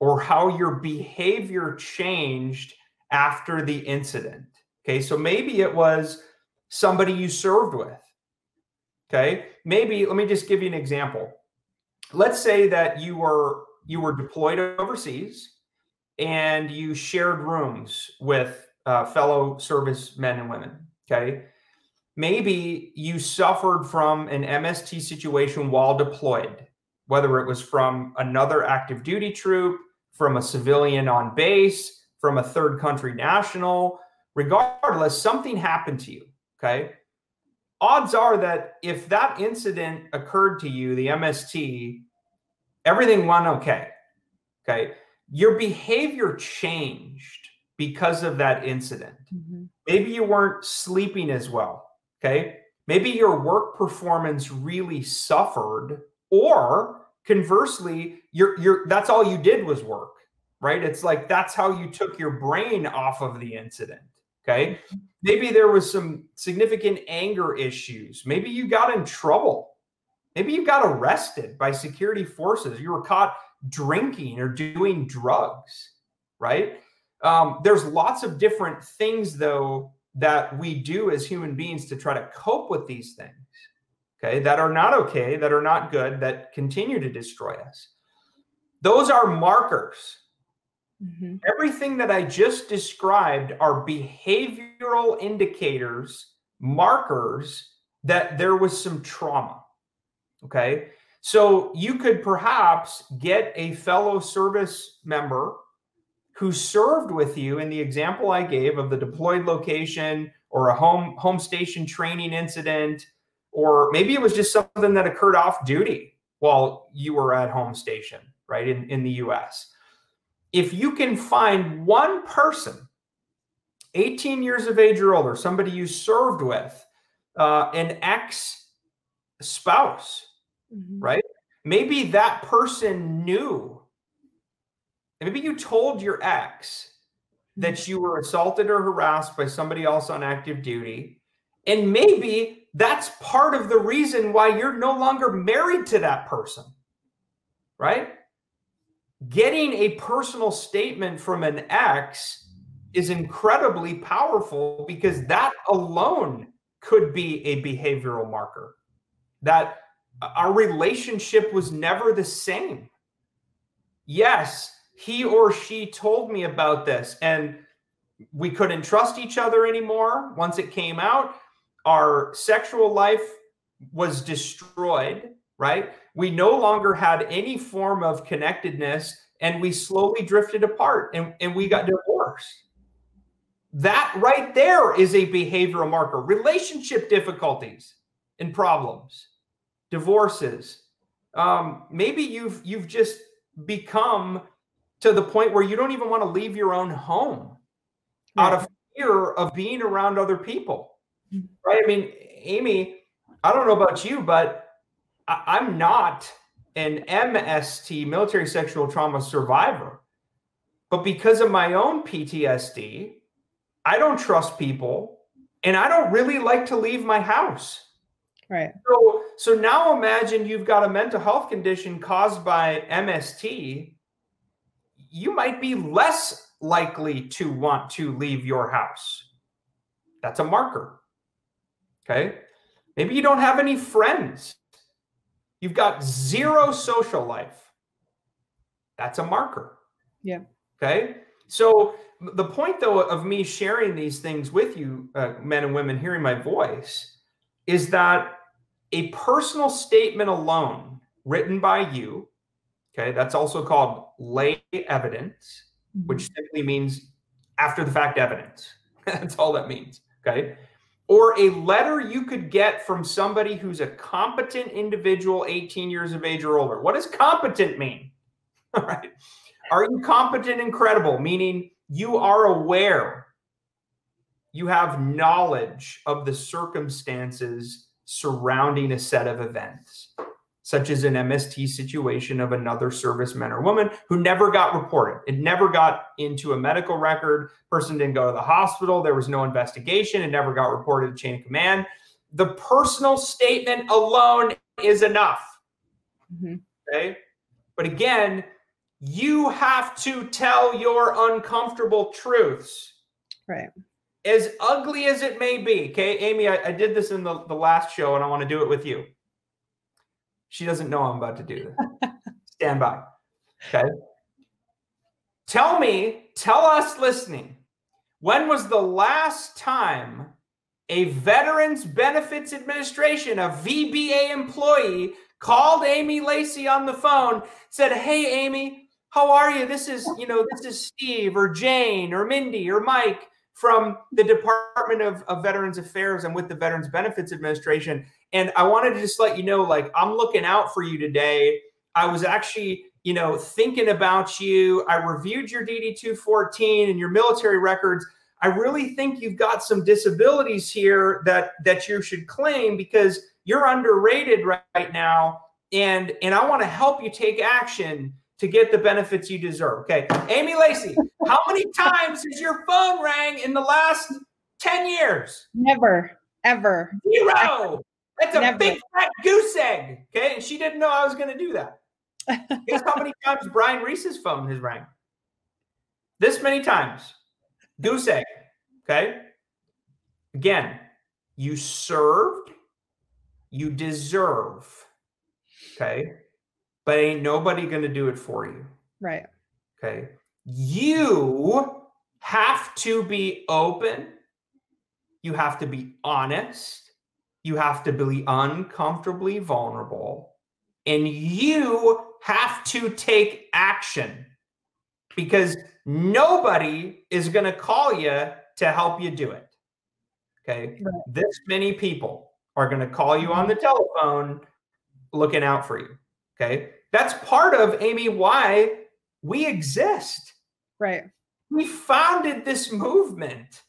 or how your behavior changed after the incident, okay? So maybe it was somebody you served with, Okay, maybe let me just give you an example. Let's say that you were you were deployed overseas and you shared rooms with uh, fellow service men and women. Okay, maybe you suffered from an M S T situation while deployed, whether it was from another active duty troop, from a civilian on base, from a third country national. Regardless, something happened to you. Okay. Odds are that if that incident occurred to you, the M S T, everything went okay. Okay. Your behavior changed because of that incident. Mm-hmm. Maybe you weren't sleeping as well. Okay. Maybe your work performance really suffered, or conversely, your your that's all you did was work, right? It's like that's how you took your brain off of the incident. Okay. Maybe there was some significant anger issues. Maybe you got in trouble. Maybe you got arrested by security forces. You were caught drinking or doing drugs, right? Um, there's lots of different things, though, that we do as human beings to try to cope with these things, okay, that are not okay, that are not good, that continue to destroy us. Those are markers. Mm-hmm. Everything that I just described are behavioral indicators, markers that there was some trauma. Okay. So you could perhaps get a fellow service member who served with you in the example I gave of the deployed location or a home, home station training incident, or maybe it was just something that occurred off duty while you were at home station, right, in, in the U S. If you can find one person, eighteen years of age or older, somebody you served with, uh, an ex-spouse, mm-hmm. right? Maybe that person knew. Maybe you told your ex that you were assaulted or harassed by somebody else on active duty. And maybe that's part of the reason why you're no longer married to that person, right? Getting a personal statement from an ex is incredibly powerful because that alone could be a behavioral marker that our relationship was never the same. Yes, he or she told me about this and we couldn't trust each other anymore. Once it came out, our sexual life was destroyed, right? We no longer had any form of connectedness and we slowly drifted apart and, and we got divorced. That right there is a behavioral marker. Relationship difficulties and problems, divorces. Um, maybe you've you've just become to the point where you don't even want to leave your own home yeah. out of fear of being around other people, right? I mean, Amy, I don't know about you, but I'm not an M S T, military sexual trauma survivor, but because of my own P T S D, I don't trust people and I don't really like to leave my house. Right. So, so now imagine you've got a mental health condition caused by M S T. You might be less likely to want to leave your house. That's a marker. Okay. Maybe you don't have any friends. You've got zero social life. That's a marker. Yeah. Okay. So the point, though, of me sharing these things with you, uh, men and women hearing my voice, is that a personal statement alone written by you, okay, that's also called lay evidence, mm-hmm. which simply means after the fact evidence. That's all that means. Okay. Or a letter you could get from somebody who's a competent individual, eighteen years of age or older. What does competent mean? All right. Are you competent and credible? Meaning you are aware, you have knowledge of the circumstances surrounding a set of events, such as an M S T situation of another serviceman or woman who never got reported. It never got into a medical record. Person didn't go to the hospital. There was no investigation. It never got reported to the chain of command. The personal statement alone is enough. Mm-hmm. Okay. But again, you have to tell your uncomfortable truths. Right. as ugly as it may be, okay? Amy, I, I did this in the, the last show, and I want to do it with you. She doesn't know I'm about to do this. Stand by, okay? Tell me, tell us listening, when was the last time a Veterans Benefits Administration, a V B A employee, called Amy Lacey on the phone, said, hey, Amy, how are you? This is, you know, this is Steve or Jane or Mindy or Mike from the Department of, of Veterans Affairs. I'm with the Veterans Benefits Administration. And I wanted to just let you know, like, I'm looking out for you today. I was actually, you know, thinking about you. I reviewed your D D two fourteen and your military records. I really think you've got some disabilities here that, that you should claim because you're underrated right now. And, and I want to help you take action to get the benefits you deserve. Okay. Amy Lacey, how many times has your phone rang in the last ten years? Never, ever. Zero. That's a Never. big fat goose egg. Okay. And she didn't know I was going to do that. Guess how many times Brian Reese's phone has rang? This many times. Goose egg, okay? Again, you served, you deserve, okay? But ain't nobody going to do it for you. Right. Okay? You have to be open. You have to be honest. You have to be uncomfortably vulnerable. And you have to take action because nobody is going to call you to help you do it. Okay. Right. This many people are going to call you on the telephone looking out for you. Okay. That's part of, Amy, why we exist. Right. We founded this movement,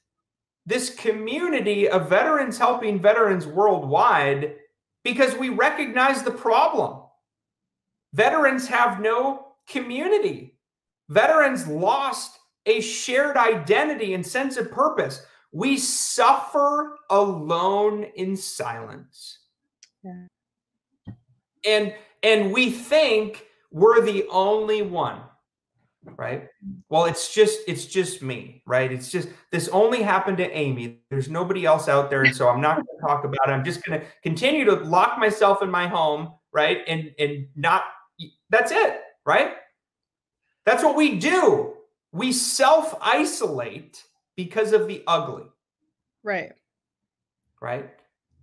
this community of veterans helping veterans worldwide because we recognize the problem. Veterans have no community. Veterans lost a shared identity and sense of purpose. We suffer alone in silence. Yeah. And, and we think we're the only one, right? Well, it's just, it's just me, right? It's just, this only happened to Amy. There's nobody else out there. And so I'm not going to talk about it. I'm just going to continue to lock myself in my home, right? And, and not, that's it, right? That's what we do. We self-isolate because of the ugly. Right. Right.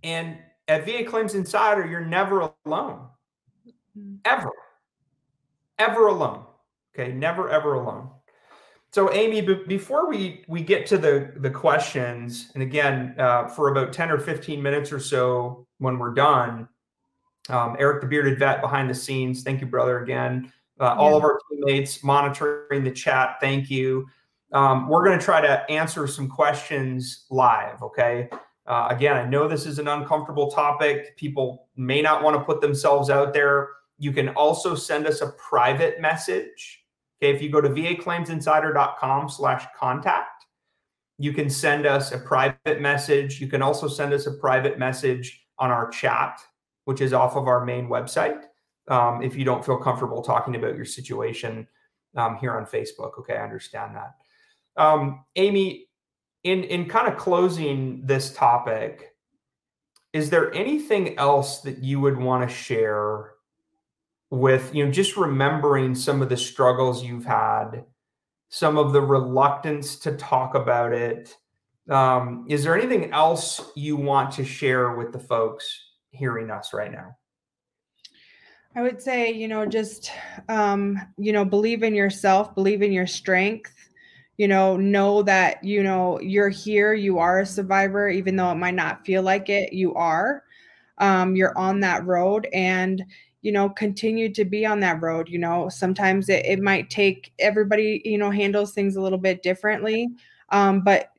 And at V A Claims Insider, you're never alone. Ever. Ever alone. Okay. Never, ever alone. So Amy, b- before we, we get to the, the questions, and again, uh, for about ten or fifteen minutes or so when we're done, um, Eric, the bearded vet behind the scenes. Thank you, brother, again. Uh, all yeah. of our teammates monitoring the chat, thank you. Um, we're going to try to answer some questions live, okay? Uh, again, I know this is an uncomfortable topic. People may not want to put themselves out there. You can also send us a private message. Okay, if you go to v a claims insider dot com slash contact, you can send us a private message. You can also send us a private message on our chat, which is off of our main website. Um, if you don't feel comfortable talking about your situation um, here on Facebook. Okay, I understand that. Um, Amy, in, in kind of closing this topic, is there anything else that you would want to share with, you know, just remembering some of the struggles you've had, some of the reluctance to talk about it? Um, is there anything else you want to share with the folks hearing us right now? I would say, you know, just, um, you know, believe in yourself, believe in your strength, you know, know that, you know, you're here, you are a survivor, even though it might not feel like it, you are, um, you're on that road and, you know, continue to be on that road. You know, sometimes it, it might take everybody, you know, handles things a little bit differently, um, but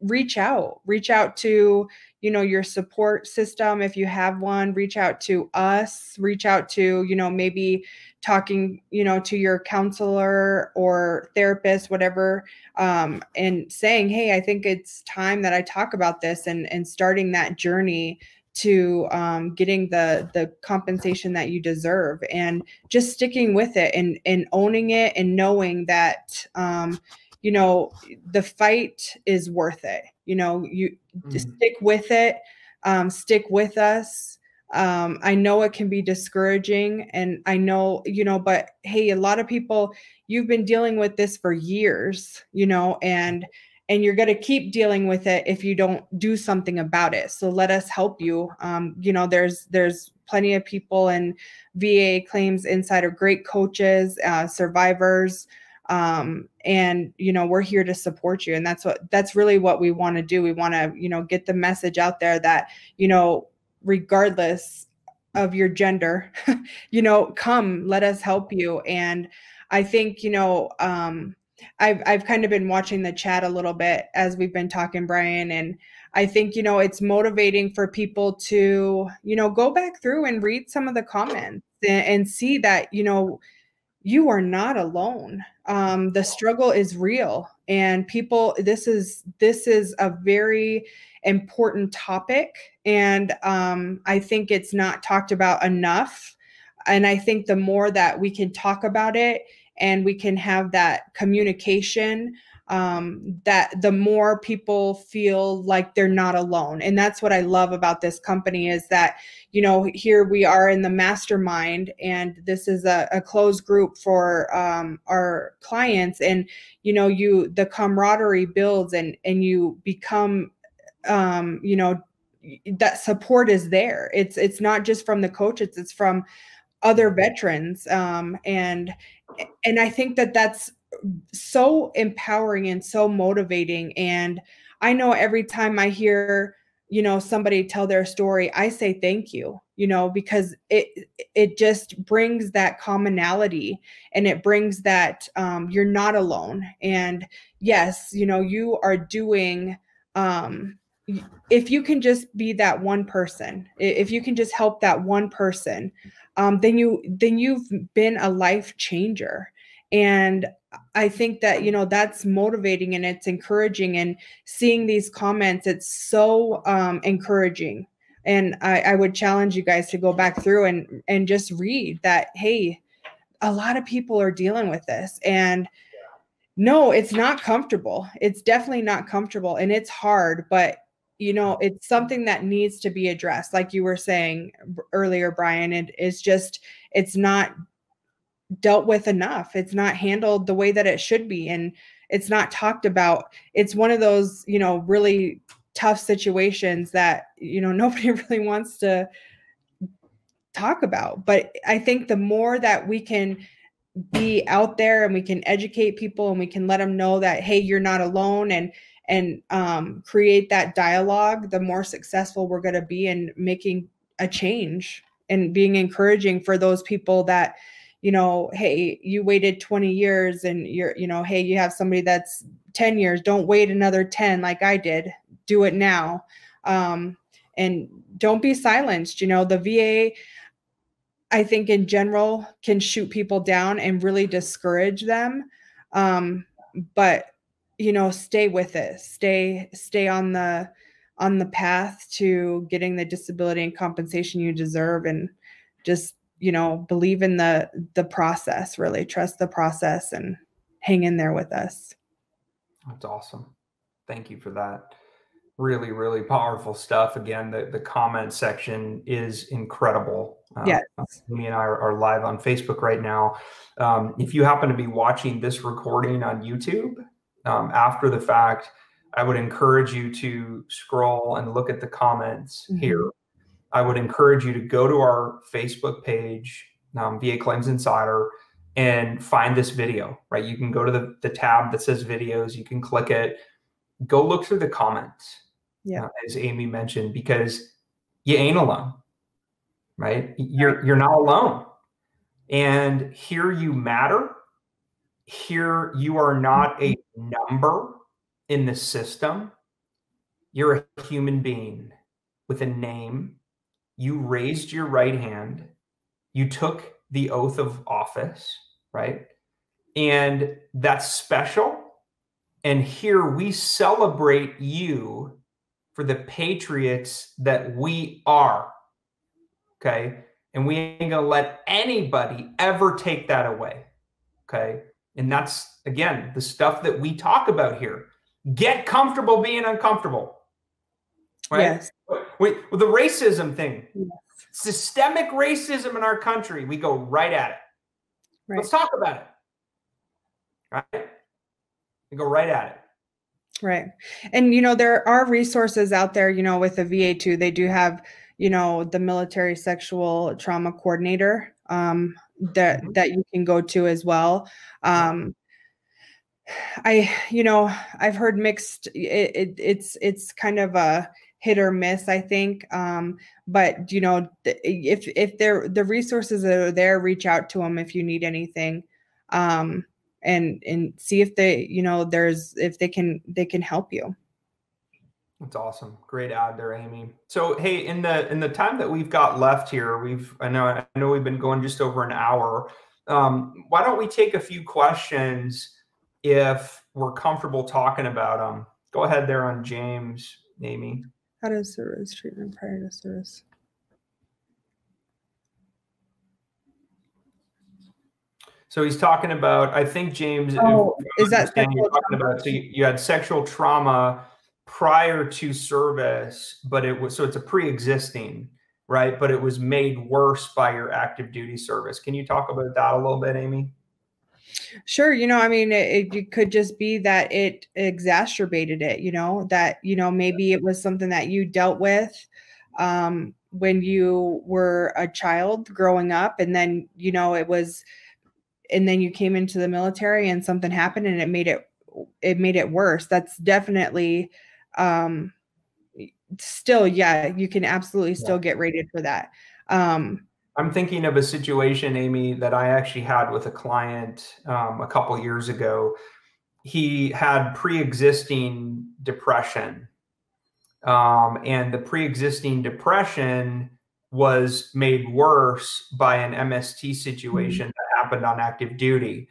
reach out, reach out to, you know, your support system. If you have one, reach out to us, reach out to, you know, maybe talking, you know, to your counselor or therapist, whatever, um, and saying, hey, I think it's time that I talk about this and, and starting that journey to um, getting the, the compensation that you deserve and just sticking with it and, and owning it and knowing that, um, you know, the fight is worth it. You know, you mm-hmm. just stick with it, um, stick with us. Um, I know it can be discouraging, and I know, you know, but hey, a lot of people, you've been dealing with this for years, you know, and, and you're going to keep dealing with it if you don't do something about it. So let us help you. Um, you know, there's, there's plenty of people in V A Claims Insider, great coaches, uh, survivors, um, and, you know, we're here to support you. And that's what, that's really what we want to do. We want to, you know, get the message out there that, you know, regardless of your gender, you know, come, let us help you. And I think, you know, um, I've, I've kind of been watching the chat a little bit as we've been talking, Brian. And I think, you know, it's motivating for people to, you know, go back through and read some of the comments and, and see that, you know, you are not alone. Um, the struggle is real, and people, this is, this is a very important topic. And um, I think it's not talked about enough. And I think the more that we can talk about it and we can have that communication, um, that the more people feel like they're not alone. And that's what I love about this company, is that, you know, here we are in the mastermind, and this is a, a closed group for, um, our clients. And, you know, you, the camaraderie builds, and, and you become, um, you know, that support is there. It's, it's not just from the coaches, it's from other veterans. Um, and, and I think that that's so empowering and so motivating. And I know every time I hear, you know, somebody tell their story, I say, thank you, you know, because it, it just brings that commonality, and it brings that, um, you're not alone. And yes, you know, you are doing, um, if you can just be that one person, if you can just help that one person, um, then you, then you've been a life changer. And I think that, you know, that's motivating, and it's encouraging, and seeing these comments, it's so, um, encouraging. And I, I would challenge you guys to go back through and, and just read that, hey, a lot of people are dealing with this, and no, it's not comfortable. It's definitely not comfortable, and it's hard, but you know, it's something that needs to be addressed. Like you were saying earlier, Brian, it is just, it's not dealt with enough. It's not handled the way that it should be. And it's not talked about. It's one of those, you know, really tough situations that, you know, nobody really wants to talk about. But I think the more that we can be out there, and we can educate people, and we can let them know that, hey, you're not alone, and, and um, create that dialogue, the more successful we're going to be in making a change and being encouraging for those people that, you know, hey, you waited twenty years, and you're, you know, hey, you have somebody that's ten years, don't wait another ten like I did, do it now. Um, and don't be silenced. You know, the V A, I think in general, can shoot people down and really discourage them. Um, but, you know, stay with it, stay, stay on the, on the path to getting the disability and compensation you deserve, and just, you know, believe in the, the process, really trust the process, and hang in there with us. That's awesome. Thank you for that. Really, really powerful stuff. Again, the, the comment section is incredible. Uh, yes. Amy and I are, are live on Facebook right now. Um, if you happen to be watching this recording on YouTube, um, after the fact, I would encourage you to scroll and look at the comments mm-hmm. here. I would encourage you to go to our Facebook page, um, V A Claims Insider, and find this video, right? You can go to the, the tab that says videos, you can click it, go look through the comments, yeah. uh, as Amy mentioned, because you ain't alone, right? You're, you're not alone. And here you matter. Here you are not a number in the system. You're a human being with a name. You raised your right hand. You took the oath of office, right? And that's special. And here we celebrate you for the patriots that we are, okay? And we ain't gonna let anybody ever take that away, okay? And that's, again, the stuff that we talk about here. Get comfortable being uncomfortable. Right? Yes. With, with the racism thing, yes. Systemic racism in our country, we go right at it. Right. Let's talk about it. Right? We go right at it. Right. And, you know, there are resources out there, you know, with the V A too. They do have, you know, the military sexual trauma coordinator um, that, mm-hmm. that you can go to as well. Um, I, you know, I've heard mixed, it, it, it's, it's kind of a hit or miss, I think. Um, but, you know, if, if there, the resources that are there, reach out to them if you need anything. Um, And and see if they, you know, there's, if they can, they can help you. That's awesome. Great ad there, Amy. So, hey, in the, in the time that we've got left here, we've, I know, I know we've been going just over an hour. Um, why don't we take a few questions if we're comfortable talking about them? Go ahead there on James, Amy. How does service treatment prior to service? So he's talking about, I think, James, oh, is that you're talking about, so you, you had sexual trauma prior to service, but it was, so it's a pre-existing, right? But it was made worse by your active duty service. Can you talk about that a little bit, Amy? Sure. You know, I mean, it, it could just be that it exacerbated it, you know, that, you know, maybe it was something that you dealt with, um, when you were a child growing up, and then, you know, it was, and then you came into the military and something happened and it made it, it made it worse. That's definitely um, still, yeah, you can absolutely still get rated for that. Um, I'm thinking of a situation, Amy, that I actually had with a client um, a couple years ago. He had pre-existing depression, um, and the pre-existing depression was made worse by an M S T situation, mm-hmm. that happened on active duty.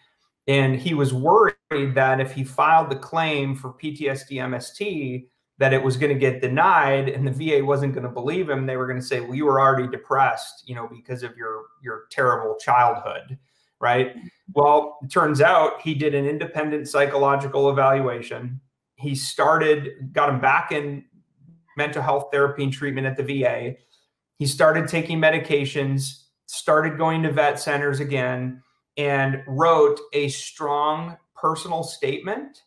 And he was worried that if he filed the claim for P T S D M S T, that it was going to get denied and the V A wasn't going to believe him. They were going to say, well, you were already depressed, you know, because of your, your terrible childhood, right? Well, it turns out he did an independent psychological evaluation. He started, got him back in mental health therapy and treatment at the V A. He started taking medications, started going to vet centers again, and wrote a strong personal statement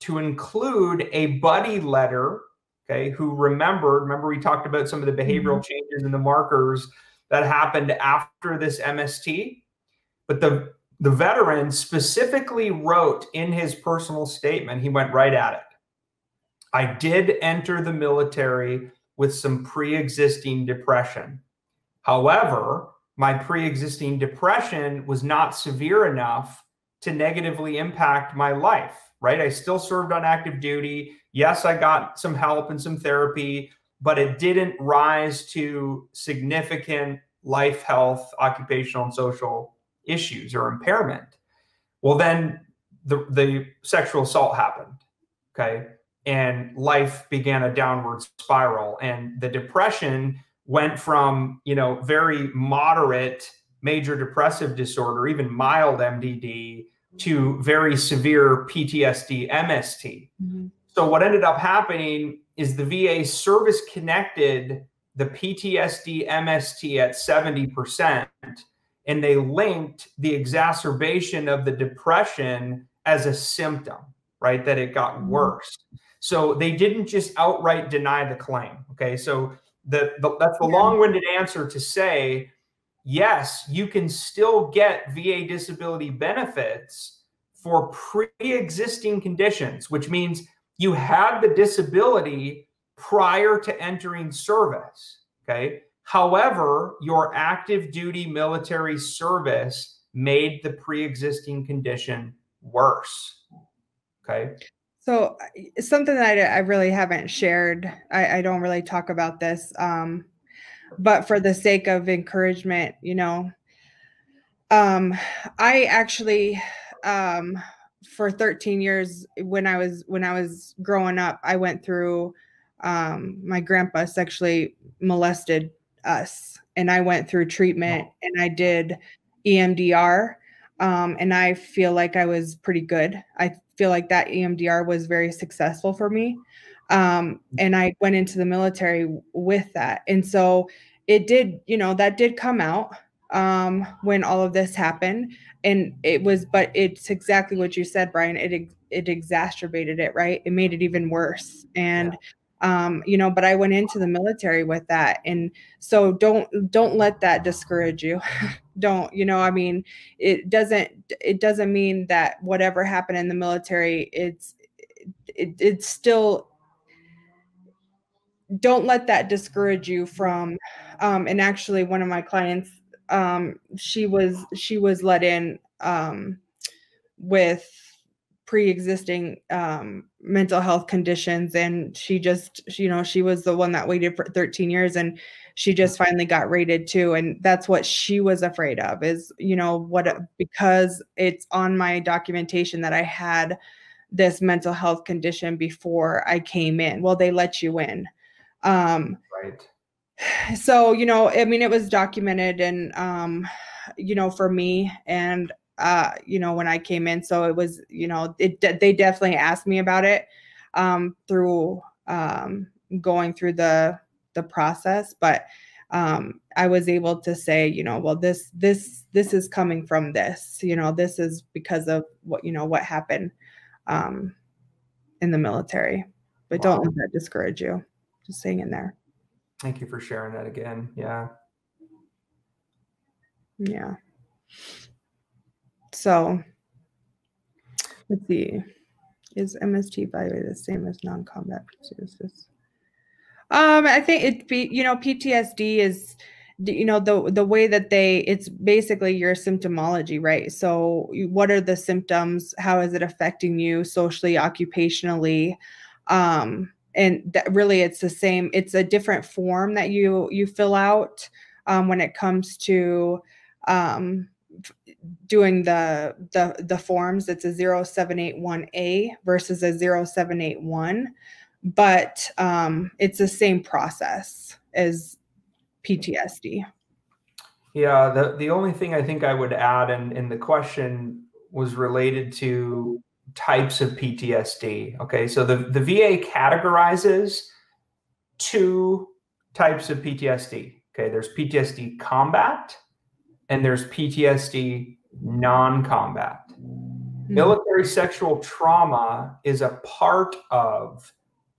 to include a buddy letter, okay, who remembered, remember we talked about some of the behavioral changes and the markers that happened after this M S T, but the, the veteran specifically wrote in his personal statement, he went right at it. I did enter the military with some pre-existing depression. However, my pre-existing depression was not severe enough to negatively impact my life, right? I still served on active duty. Yes, I got some help and some therapy, but it didn't rise to significant life, health, occupational, and social issues or impairment. Well, then the, the sexual assault happened, okay? And life began a downward spiral. And the depression went from, you know, very moderate major depressive disorder, even mild M D D, to very severe P T S D, M S T. Mm-hmm. So what ended up happening is the V A service connected the P T S D, M S T at seventy percent. And they linked the exacerbation of the depression as a symptom, right? That it got worse. So they didn't just outright deny the claim, okay? So the, the, that's the long-winded answer to say, yes, you can still get V A disability benefits for pre-existing conditions, which means you had the disability prior to entering service, okay? However, your active duty military service made the pre-existing condition worse, okay? So something that I, I really haven't shared, I, I don't really talk about this, um, but for the sake of encouragement, you know, um, I actually, um, for thirteen years, when I was, when I was growing up, I went through, um, my grandpa sexually molested us and I went through treatment and I did E M D R. Um, and I feel like I was pretty good. I feel like that E M D R was very successful for me. Um, and I went into the military with that. And so it did, you know, that did come out um, when all of this happened. And it was, but it's exactly what you said, Brian, it, it exacerbated it, right? It made it even worse. And, yeah. um, you know, but I went into the military with that. And so don't, don't let that discourage you. Don't, you know, I mean, it doesn't, it doesn't mean that whatever happened in the military, it's, it, it's still, don't let that discourage you from, um, and actually one of my clients, um, she was, she was let in, um, with pre-existing, um, mental health conditions. And she just, you know, she was the one that waited for thirteen years and she just finally got rated too. And that's what she was afraid of is, you know, what, because it's on my documentation that I had this mental health condition before I came in. Well, they let you in. Um, right. So, you know, I mean, it was documented and, um, you know, for me and, uh, you know, when I came in, so it was, you know, it, they definitely asked me about it, um, through, um, going through the, the process, but, um, I was able to say, you know, well, this, this, this is coming from this, you know, this is because of what, you know, what happened, um, in the military, but wow. Don't let that discourage you. Just staying in there. Thank you for sharing that again. Yeah. Yeah. So let's see. Is M S T, by the way, the same as non-combat P T S D? Um, I think it'd be, you know, P T S D is, you know, the, the way that they, it's basically your symptomology, right? So what are the symptoms? How is it affecting you socially, occupationally? Um, and that really it's the same, it's a different form that you, you fill out, um, when it comes to, um, doing the, the, the forms. It's a zero seven eight one A versus a zero seven eight one, but, um, it's the same process as P T S D. Yeah. The, the only thing I think I would add, and, and the question was related to types of P T S D. Okay. So the, the V A categorizes two types of P T S D. Okay. There's P T S D combat and there's P T S D non-combat. Mm-hmm. Military sexual trauma is a part of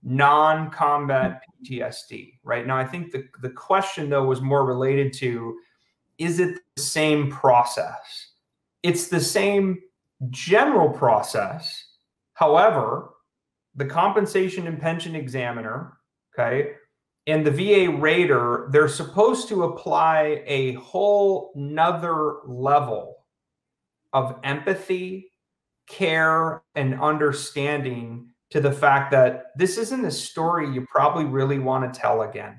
non-combat P T S D, right? Now, I think the, the question, though, was more related to, is it the same process? It's the same general process. However, the compensation and pension examiner, okay, and the V A rater, they're supposed to apply a whole nother level of empathy, care, and understanding to the fact that this isn't a story you probably really want to tell again,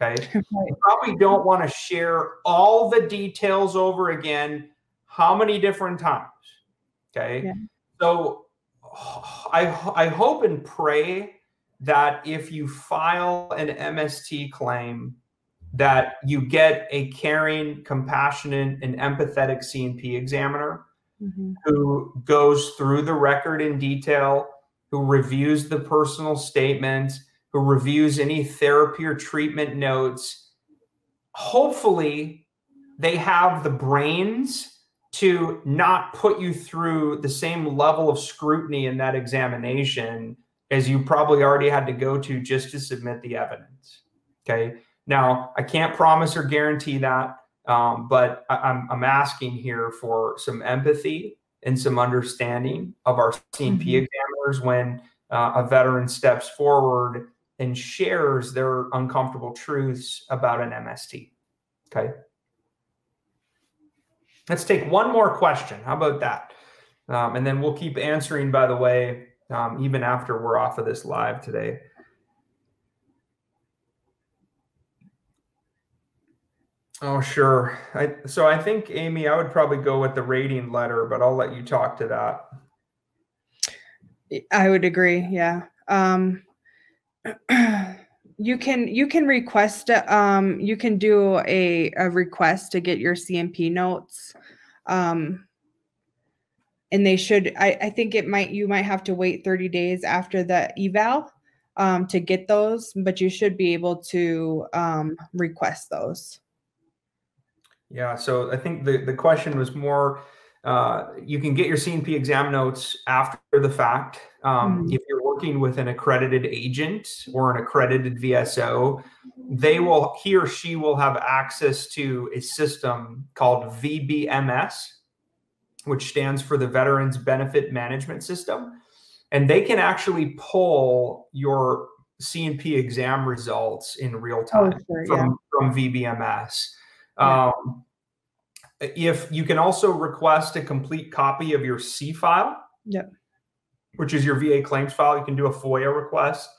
okay? You probably don't want to share all the details over again, how many different times, okay? Yeah. So I, I hope and pray that if you file an M S T claim, that you get a caring, compassionate, and empathetic C and P examiner mm-hmm. who goes through the record in detail, who reviews the personal statements, who reviews any therapy or treatment notes. Hopefully, they have the brains to not put you through the same level of scrutiny in that examination as you probably already had to go to just to submit the evidence, okay? Now, I can't promise or guarantee that, um, but I, I'm, I'm asking here for some empathy and some understanding of our C and P mm-hmm. examiners when uh, a veteran steps forward and shares their uncomfortable truths about an M S T, okay? Let's take one more question. How about that? Um, and then we'll keep answering, by the way, um, even after we're off of this live today. Oh, sure. I, so I think, Amy, I would probably go with the rating letter, but I'll let you talk to that. I would agree. Yeah. Um, you can, you can request, um, you can do a, a request to get your C and P notes. Um, and they should, I, I think it might, you might have to wait thirty days after the eval um, to get those, but you should be able to um, request those. Yeah. So I think the, the question was more, uh, you can get your C and P exam notes after the fact. Um, mm-hmm. If you're working with an accredited agent or an accredited V S O, they will, he or she will have access to a system called V B M S, which stands for the Veterans Benefit Management System. And they can actually pull your C and P exam results in real time oh, sure, from, yeah. from V B M S. Yeah. Um, if you can also request a complete copy of your C file, yep. which is your V A claims file, you can do a FOIA request,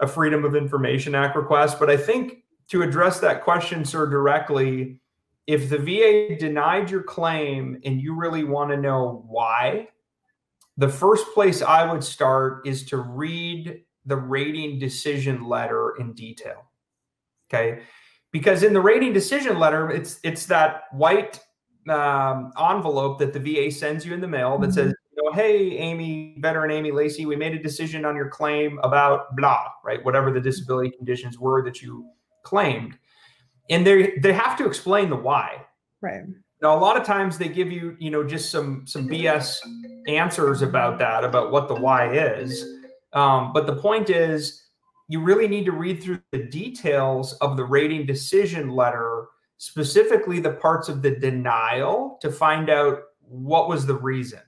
a Freedom of Information Act request. But I think to address that question, sir, directly, if the V A denied your claim and you really want to know why, the first place I would start is to read the rating decision letter in detail. Okay. Because in the rating decision letter, it's it's that white um, envelope that the V A sends you in the mail that mm-hmm. says, you know, hey, Amy, veteran Amy Lacey, we made a decision on your claim about blah, right? Whatever the disability conditions were that you claimed. And they they have to explain the why. Right. Now, a lot of times they give you, you know, just some some B S answers about that, about what the why is. Um, but the point is, you really need to read through the details of the rating decision letter, specifically the parts of the denial, to find out what was the reason,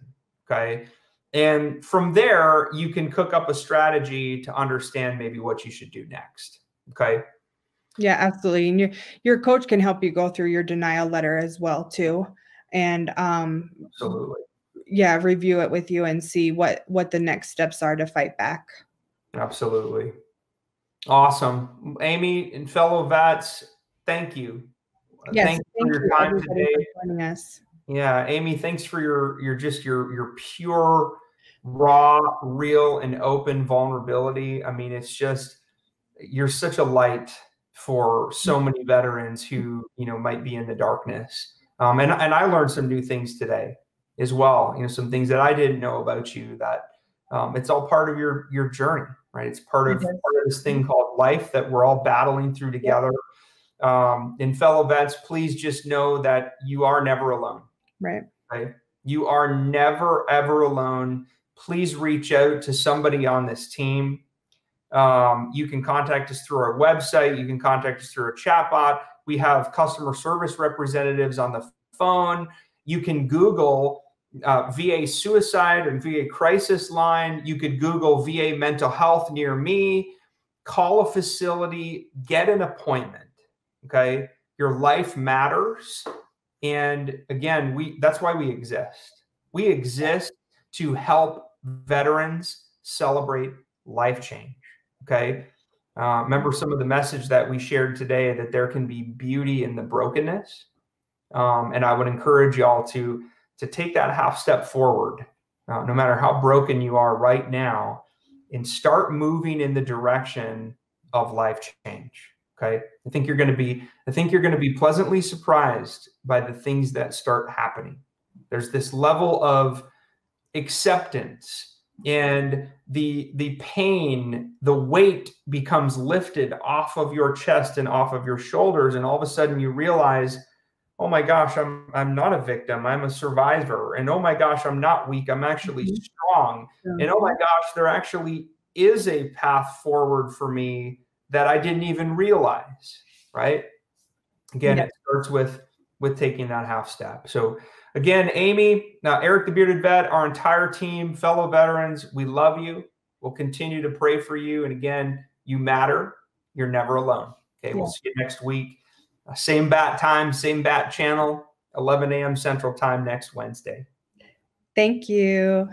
okay? And from there, you can cook up a strategy to understand maybe what you should do next, okay? Yeah, absolutely. And your, your coach can help you go through your denial letter as well, too. And um, absolutely. Yeah, review it with you and see what, what the next steps are to fight back. Absolutely. Awesome. Amy and fellow vets, thank you. Yes, thank you thank for your you time today. For joining us. Yeah, Amy, thanks for your your just your your pure, raw, real, and open vulnerability. I mean, it's just you're such a light for so many veterans who, you know, might be in the darkness. Um, and and I learned some new things today as well. You know, some things that I didn't know about you that um, it's all part of your your journey. Right. It's part of, part of this thing called life that we're all battling through together. Um, and fellow vets, please just know that you are never alone. Right. Right. You are never, ever alone. Please reach out to somebody on this team. Um, you can contact us through our website. You can contact us through a chatbot. We have customer service representatives on the phone. You can Google Uh, V A suicide and V A crisis line. You could Google V A mental health near me, call a facility, get an appointment. Okay. Your life matters. And again, we, that's why we exist. We exist to help veterans celebrate life change. Okay. Uh, remember some of the message that we shared today, that there can be beauty in the brokenness. Um, and I would encourage y'all to to take that half step forward, uh, no matter how broken you are right now, and start moving in the direction of life change. Okay. I think you're going to be, I think you're going to be pleasantly surprised by the things that start happening. There's this level of acceptance, and the, the pain, the weight becomes lifted off of your chest and off of your shoulders. And all of a sudden you realize, oh my gosh, I'm I'm not a victim, I'm a survivor. And oh my gosh, I'm not weak, I'm actually mm-hmm. strong. Yeah. And oh my gosh, there actually is a path forward for me that I didn't even realize, right? Again, yeah. It starts with, with taking that half step. So again, Amy, now Eric the Bearded Vet, our entire team, fellow veterans, we love you. We'll continue to pray for you. And again, you matter, you're never alone. Okay, yeah. We'll see you next week. Same bat time, same bat channel, eleven a m Central Time next Wednesday. Thank you.